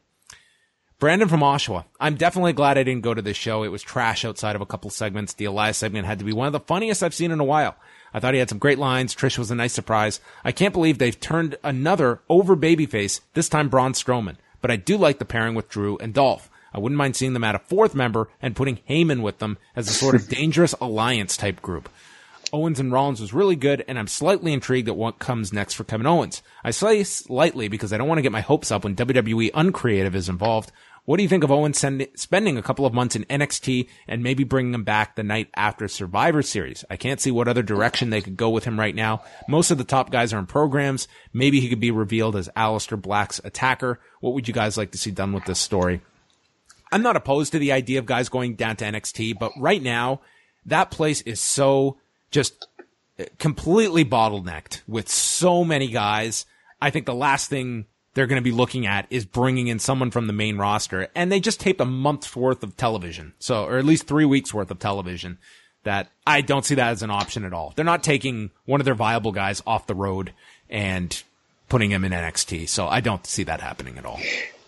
Brandon from Oshawa. I'm definitely glad I didn't go to this show. It was trash outside of a couple segments. The Elias segment had to be one of the funniest I've seen in a while. I thought he had some great lines. Trish was a nice surprise. I can't believe they've turned another over babyface, this time Braun Strowman. But I do like the pairing with Drew and Dolph. I wouldn't mind seeing them add a fourth member and putting Heyman with them as a sort of dangerous alliance type group. Owens and Rollins was really good, and I'm slightly intrigued at what comes next for Kevin Owens. I say slightly because I don't want to get my hopes up when WWE Uncreative is involved. What do you think of Owens spending a couple of months in NXT and maybe bringing him back the night after Survivor Series? I can't see what other direction they could go with him right now. Most of the top guys are in programs. Maybe he could be revealed as Aleister Black's attacker. What would you guys like to see done with this story? I'm not opposed to the idea of guys going down to NXT, but right now, that place is so just completely bottlenecked with so many guys. I think the last thing they're going to be looking at is bringing in someone from the main roster. And they just taped a month's worth of television. So, or at least 3 weeks worth of television, that I don't see that as an option at all. They're not taking one of their viable guys off the road and putting him in NXT. So I don't see that happening at all.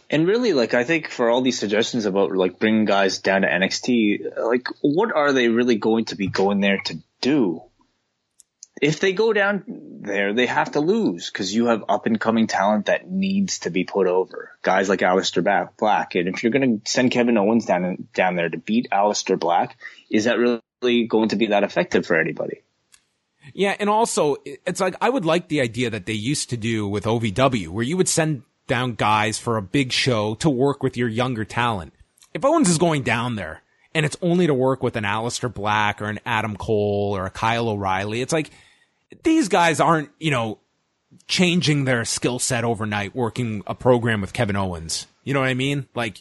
And really, like, I think for all these suggestions about like bringing guys down to NXT, like, what are they really going to be going there to do? If they go down there, they have to lose, because you have up and coming talent that needs to be put over. Guys like Aleister Black. And if you're going to send Kevin Owens down there to beat Aleister Black, is that really going to be that effective for anybody? Yeah, and also, it's like, I would like the idea that they used to do with OVW, where you would send down guys for a big show to work with your younger talent. If Owens is going down there, and it's only to work with an Aleister Black or an Adam Cole or a Kyle O'Reilly, it's like, these guys aren't, you know, changing their skill set overnight working a program with Kevin Owens. You know what I mean? Like,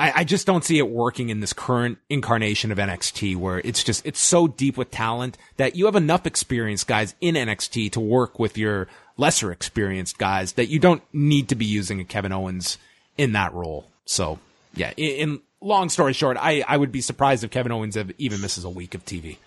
I just don't see it working in this current incarnation of NXT, where it's just, it's so deep with talent that you have enough experienced guys in NXT to work with your lesser experienced guys, that you don't need to be using a Kevin Owens in that role. So yeah, in long story short, I would be surprised if Kevin Owens even misses a week of TV.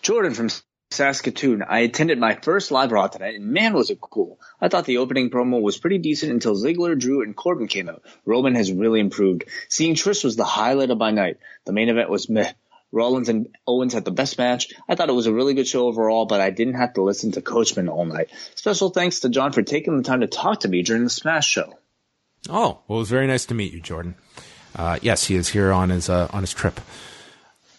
Jordan from Saskatoon. I attended my first live Raw tonight, and man, was it cool. I thought the opening promo was pretty decent until Ziggler, Drew, and Corbin came out. Roman has really improved. Seeing Trish was the highlight of my night. The main event was meh. Rollins and Owens had the best match. I thought it was a really good show overall, but I didn't have to listen to Coachman all night. Special thanks to John for taking the time to talk to me during the Smash show. Oh, well, it was very nice to meet you, Jordan. Yes, he is here on his trip.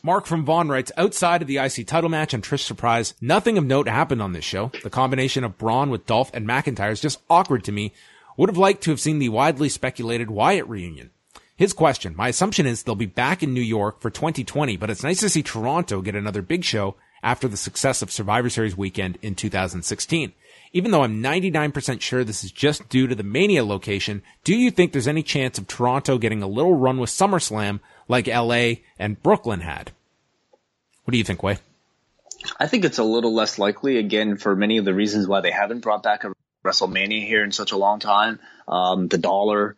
Mark from Vaughn writes, outside of the IC title match and Trish surprise, nothing of note happened on this show. The combination of Braun with Dolph and McIntyre is just awkward to me. Would have liked to have seen the widely speculated Wyatt reunion. His question, my assumption is they'll be back in New York for 2020, but it's nice to see Toronto get another big show after the success of Survivor Series weekend in 2016. Even though I'm 99% sure this is just due to the Mania location, do you think there's any chance of Toronto getting a little run with SummerSlam like LA and Brooklyn had? What do you think, Way? I think it's a little less likely, again, for many of the reasons why they haven't brought back a WrestleMania here in such a long time. The dollar,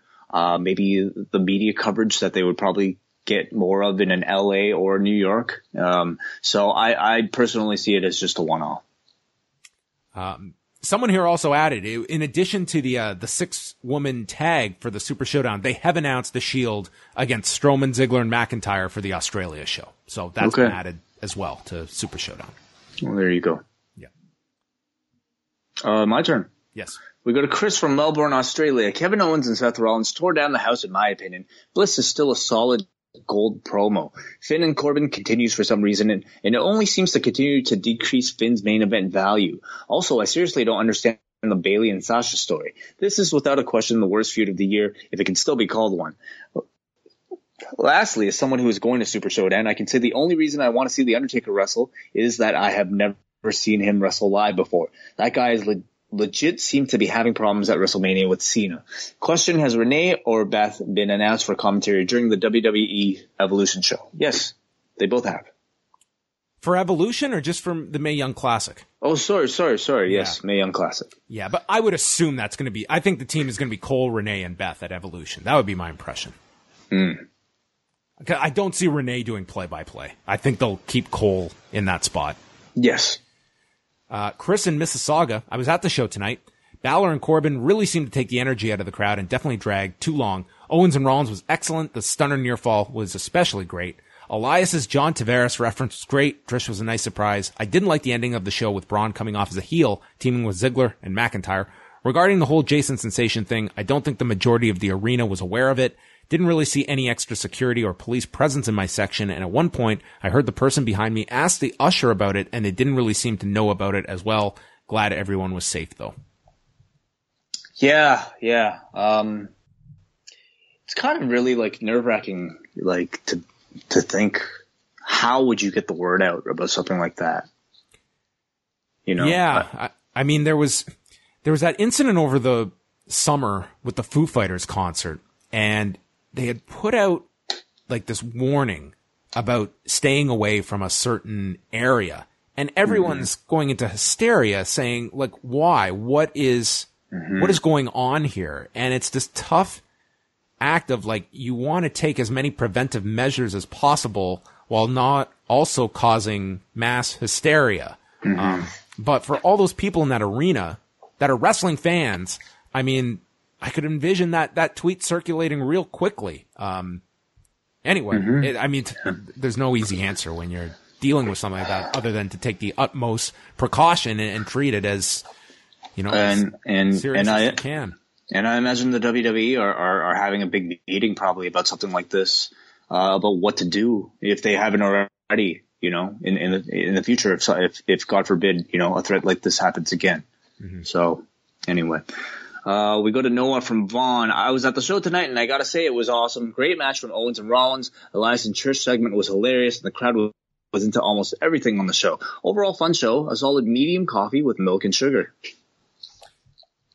maybe the media coverage that they would probably get more of in an LA or New York. So I personally see it as just a one-off. Someone here also added, in addition to the six-woman tag for the Super Showdown, they have announced the Shield against Strowman, Ziggler, and McIntyre for the Australia show. So that's been added as well to Super Showdown. Well, there you go. Yeah. My turn. Yes. We go to Chris from Melbourne, Australia. Kevin Owens and Seth Rollins tore down the house, in my opinion. Bliss is still a solid gold promo. Finn and Corbin continues for some reason, and it only seems to continue to decrease Finn's main event value. Also, I seriously don't understand the Bayley and Sasha story. This is without a question the worst feud of the year, if it can still be called one. Lastly, as someone who is going to Super Showdown, I can say the only reason I want to see The Undertaker wrestle is that I have never seen him wrestle live before. That guy is legit seemed to be having problems at WrestleMania with Cena. Question, has Renee or Beth been announced for commentary during the WWE Evolution show? Yes, they both have. For Evolution or just from the Mae Young Classic? Oh, sorry. Yes, yeah. Mae Young Classic. Yeah, but I would assume that's going to be – I think the team is going to be Cole, Renee, and Beth at Evolution. That would be my impression. I don't see Renee doing play-by-play. I think they'll keep Cole in that spot. Yes. Chris in Mississauga, I was at the show tonight. Balor and Corbin really seemed to take the energy out of the crowd and definitely dragged too long. Owens and Rollins was excellent. The stunner near fall was especially great. Elias's John Tavares reference was great. Trish was a nice surprise. I didn't like the ending of the show with Braun coming off as a heel, teaming with Ziggler and McIntyre. Regarding the whole Jason Sensation thing, I don't think the majority of the arena was aware of it. Didn't really see any extra security or police presence in my section, and at one point, I heard the person behind me ask the usher about it, and they didn't really seem to know about it as well. Glad everyone was safe, though. Yeah. It's kind of really, nerve-wracking, to think, how would you get the word out about something like that? You know? Yeah, I mean, there was that incident over the summer with the Foo Fighters concert, and they had put out this warning about staying away from a certain area, and everyone's going into hysteria saying, why? What is going on here? And it's this tough act of you want to take as many preventive measures as possible while not also causing mass hysteria. But for all those people in that arena that are wrestling fans, I mean, I could envision that tweet circulating real quickly. Anyway, there's no easy answer when you're dealing with something like that, other than to take the utmost precaution and treat it as, as serious as you can. And I imagine the WWE are having a big meeting probably about something like this, about what to do if they haven't already. you know, in the future, if God forbid, you know, a threat like this happens again. Mm-hmm. So anyway, we go to Noah from Vaughn. I was at the show tonight, and I got to say it was awesome. Great match from Owens and Rollins. Elias and Trish segment was hilarious, and the crowd was into almost everything on the show. Overall, fun show. A solid medium coffee with milk and sugar.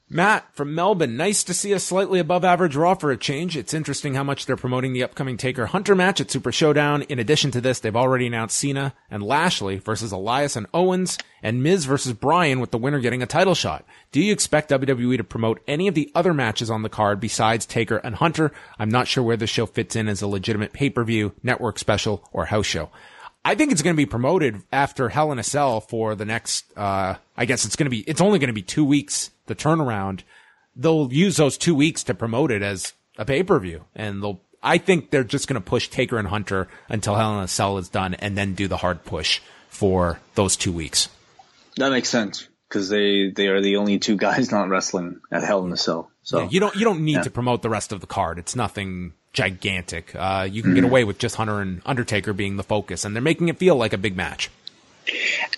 Matt from Melbourne. Nice to see a slightly above average Raw for a change. It's interesting how much they're promoting the upcoming Taker Hunter match at Super Showdown. In addition to this, they've already announced Cena and Lashley versus Elias and Owens, and Miz versus Bryan, with the winner getting a title shot. Do you expect WWE to promote any of the other matches on the card besides Taker and Hunter? I'm not sure where the show fits in as a legitimate pay-per-view, network special, or house show. I think it's going to be promoted after Hell in a Cell for the next, I guess it's only going to be 2 weeks, the turnaround. They'll use those 2 weeks to promote it as a pay-per-view. And I think they're just going to push Taker and Hunter until Hell in a Cell is done and then do the hard push for those 2 weeks. That makes sense, because they are the only two guys not wrestling at Hell in a Cell. So yeah, you don't need to promote the rest of the card. It's nothing gigantic. You can get away with just Hunter and Undertaker being the focus, and they're making it feel like a big match.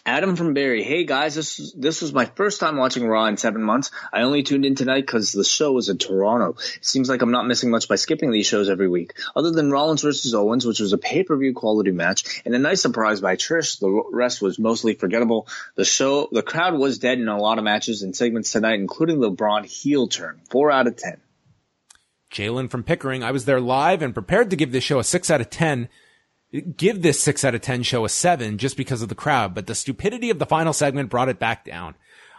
Adam from Barry. Hey guys, this was my first time watching Raw in 7 months. I only tuned in tonight because the show was in Toronto. It seems like I'm not missing much by skipping these shows every week. Other than Rollins versus Owens, which was a pay-per-view quality match, and a nice surprise by Trish, the rest was mostly forgettable. The crowd was dead in a lot of matches and segments tonight, including the Braun heel turn. 4 out of 10. Jalen from Pickering. I was there live and prepared to give this show a 6 out of 10. Give this 6 out of 10 show a 7 just because of the crowd, but the stupidity of the final segment brought it back down.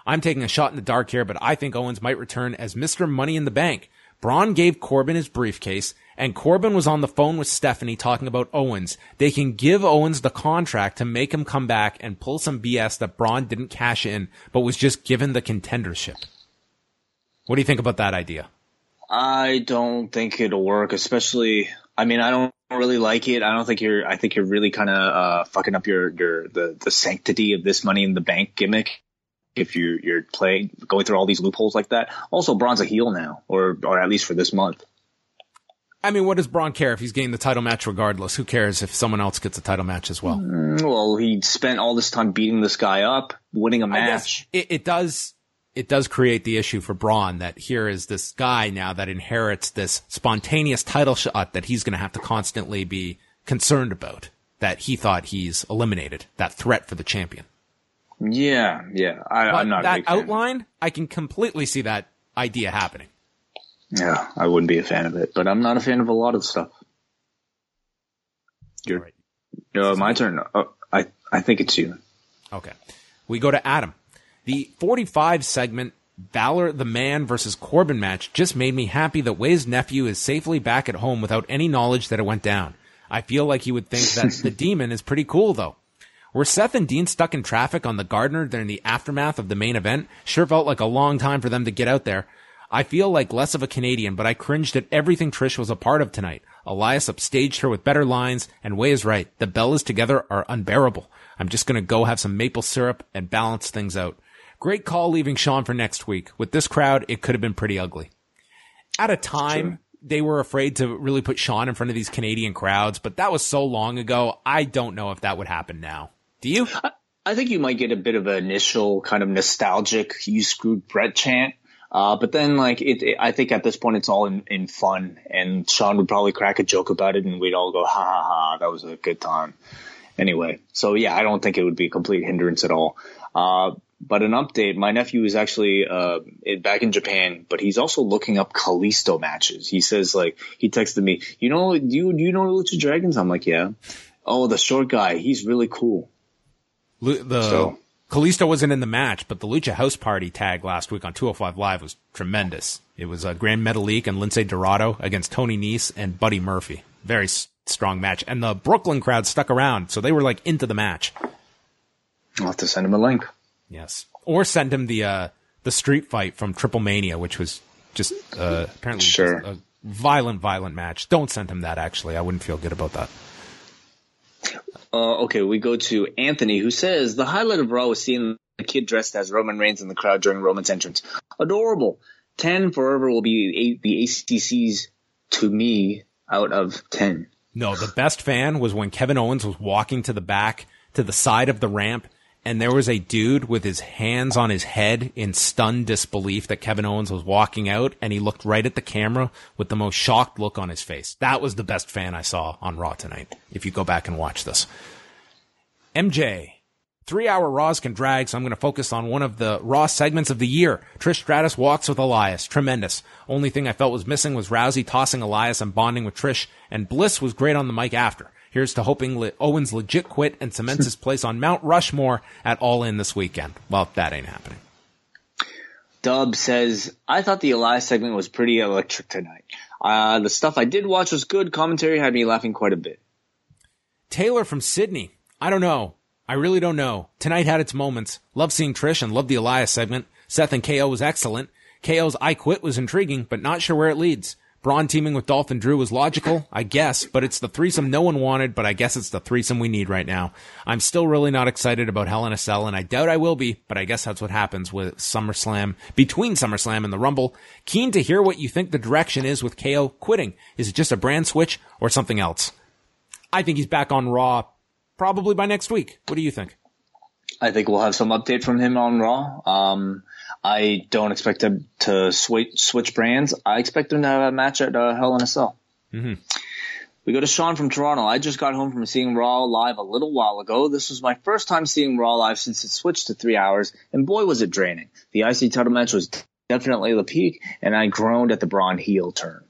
I'm taking a shot in the dark here, but I think Owens might return as Mr. Money in the Bank. Braun gave Corbin his briefcase, and Corbin was on the phone with Stephanie talking about Owens. They can give Owens the contract to make him come back and pull some BS that Braun didn't cash in, but was just given the contendership. What do you think about that idea? I don't think it'll work, especially, I mean, I don't really like it. I think you're really kind of fucking up the sanctity of this Money in the Bank gimmick if you're playing, going through all these loopholes like that. Also, Braun's a heel now, or at least for this month. I mean, what does Braun care if he's getting the title match regardless? Who cares if someone else gets a title match as well? Well, he spent all this time beating this guy up, winning a match. It does create the issue for Braun that here is this guy now that inherits this spontaneous title shot that he's going to have to constantly be concerned about, that he thought he's eliminated, that threat for the champion. Yeah. I'm not a big fan. That outline, I can completely see that idea happening. Yeah, I wouldn't be a fan of it, but I'm not a fan of a lot of stuff. Right. My turn. Oh, I think it's you. Okay. We go to Adam. The 45 segment Balor the Man versus Corbin match just made me happy that Way's nephew is safely back at home without any knowledge that it went down. I feel like he would think that the demon is pretty cool, though. Were Seth and Dean stuck in traffic on the Gardner during the aftermath of the main event? Sure felt like a long time for them to get out there. I feel like less of a Canadian, but I cringed at everything Trish was a part of tonight. Elias upstaged her with better lines, and Way is right. The Bellas together are unbearable. I'm just going to go have some maple syrup and balance things out. Great call leaving Sean for next week. With this crowd, it could have been pretty ugly. At a time, They were afraid to really put Sean in front of these Canadian crowds, but that was so long ago, I don't know if that would happen now. Do you? I think you might get a bit of an initial kind of nostalgic, you screwed Brett chant. But then, like, I think at this point it's all in fun, and Sean would probably crack a joke about it, and we'd all go, ha, ha, ha, that was a good time. Anyway, so yeah, I don't think it would be a complete hindrance at all. But an update, my nephew is actually back in Japan, but he's also looking up Kalisto matches. He says, like, he texted me, do you know Lucha Dragons? I'm like, yeah. Oh, the short guy, he's really cool. Kalisto wasn't in the match, but the Lucha House Party tag last week on 205 Live was tremendous. It was Grand Metalik and Lince Dorado against Tony Nese and Buddy Murphy. Very strong match. And the Brooklyn crowd stuck around, so they were, like, into the match. I'll have to send him a link. Yes. Or send him the street fight from Triple Mania, which was just apparently just a violent match. Don't send him that, actually. I wouldn't feel good about that. Okay, we go to Anthony, who says, the highlight of Raw was seeing the kid dressed as Roman Reigns in the crowd during Roman's entrance. Adorable. 10 forever will be the ACC's, to me, out of 10. No, the best fan was when Kevin Owens was walking to the back to the side of the ramp, and there was a dude with his hands on his head in stunned disbelief that Kevin Owens was walking out, and he looked right at the camera with the most shocked look on his face. That was the best fan I saw on Raw tonight, if you go back and watch this. MJ, 3-hour Raws can drag, so I'm going to focus on one of the Raw segments of the year. Trish Stratus walks with Elias. Tremendous. Only thing I felt was missing was Rousey tossing Elias and bonding with Trish, and Bliss was great on the mic after. Here's to hoping Owens legit quit and cements his place on Mount Rushmore at All In this weekend. Well, that ain't happening. Dub says, I thought the Elias segment was pretty electric tonight. The stuff I did watch was good. Commentary had me laughing quite a bit. Taylor from Sydney. I don't know. I really don't know. Tonight had its moments. Love seeing Trish and love the Elias segment. Seth and KO was excellent. KO's I Quit was intriguing, but not sure where it leads. Braun teaming with Dolph and Drew was logical, I guess, but it's the threesome no one wanted, but I guess it's the threesome we need right now. I'm still really not excited about Hell in a Cell, and I doubt I will be, but I guess that's what happens with SummerSlam, between SummerSlam and the Rumble. Keen to hear what you think the direction is with KO quitting. Is it just a brand switch or something else? I think he's back on Raw probably by next week. What do you think? I think we'll have some update from him on Raw. I don't expect him to switch brands. I expect him to have a match at Hell in a Cell. Mm-hmm. We go to Sean from Toronto. I just got home from seeing Raw live a little while ago. This was my first time seeing Raw live since it switched to 3 hours, and boy was it draining. The IC title match was definitely the peak, and I groaned at the Braun heel turn.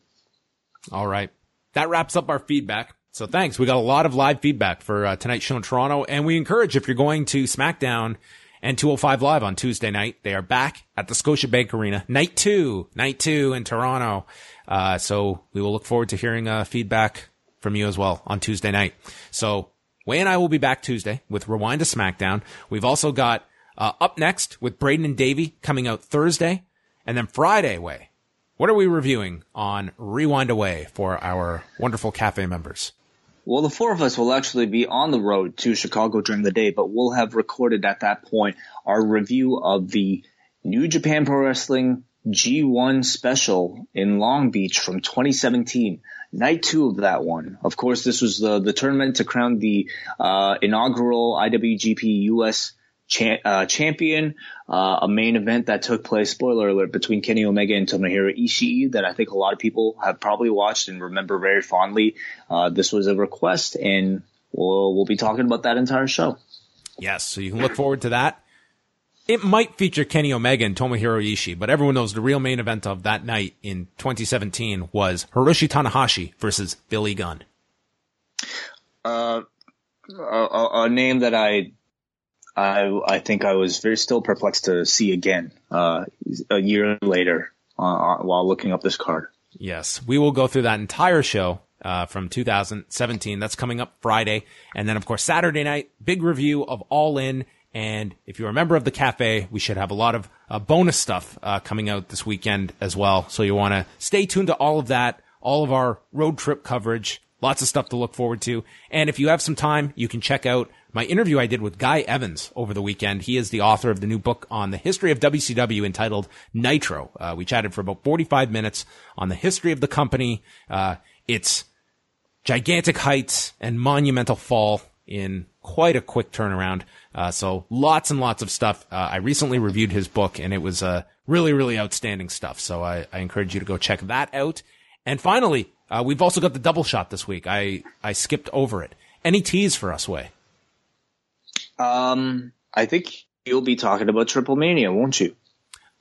All right. That wraps up our feedback. So thanks. We got a lot of live feedback for tonight's show in Toronto, and we encourage, if you're going to SmackDown and 205 Live on Tuesday night, they are back at the Scotiabank Arena, night two in Toronto. So we will look forward to hearing feedback from you as well on Tuesday night. So Way and I will be back Tuesday with Rewind to SmackDown. We've also got Up Next with Braden and Davey coming out Thursday, and then Friday, Way, what are we reviewing on Rewind Away for our wonderful cafe members? Well, the four of us will actually be on the road to Chicago during the day, but we'll have recorded at that point our review of the New Japan Pro Wrestling G1 special in Long Beach from 2017, night two of that one. Of course, this was the tournament to crown the inaugural IWGP US champion, a main event that took place, spoiler alert, between Kenny Omega and Tomohiro Ishii that I think a lot of people have probably watched and remember very fondly. This was a request, and we'll be talking about that entire show. Yes, so you can look forward to that. It might feature Kenny Omega and Tomohiro Ishii, but everyone knows the real main event of that night in 2017 was Hiroshi Tanahashi versus Billy Gunn. A name that I think I was very still perplexed to see again a year later while looking up this card. Yes, we will go through that entire show from 2017. That's coming up Friday. And then, of course, Saturday night, big review of All In. And if you're a member of the cafe, we should have a lot of bonus stuff coming out this weekend as well. So you want to stay tuned to all of that, all of our road trip coverage, lots of stuff to look forward to. And if you have some time, you can check out my interview I did with Guy Evans over the weekend. He is the author of the new book on the history of WCW entitled Nitro. We chatted for about 45 minutes on the history of the company, its gigantic heights and monumental fall in quite a quick turnaround. So lots and lots of stuff. I recently reviewed his book, and it was really, really outstanding stuff. So I encourage you to go check that out. And finally, we've also got the double shot this week. I skipped over it. Any tease for us, Way? I think you'll be talking about Triple Mania, won't you?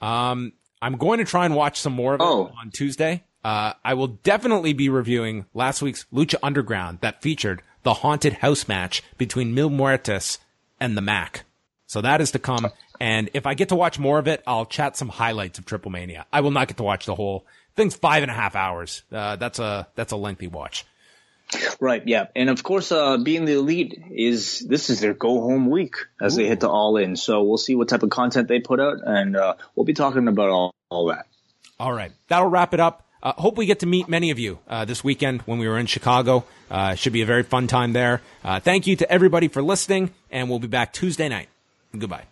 I'm going to try and watch some more of it on Tuesday. I will definitely be reviewing last week's Lucha Underground that featured the haunted house match between Mil Muertes and the Mac. So that is to come. And if I get to watch more of it, I'll chat some highlights of Triple Mania. I will not get to watch the whole thing's 5.5 hours. That's a lengthy watch. Right, yeah. And of course, being the elite this is their go home week as they hit the All In. So we'll see what type of content they put out, and we'll be talking about all that. All right. That'll wrap it up. Hope we get to meet many of you this weekend when we were in Chicago. It should be a very fun time there. Thank you to everybody for listening, and we'll be back Tuesday night. Goodbye.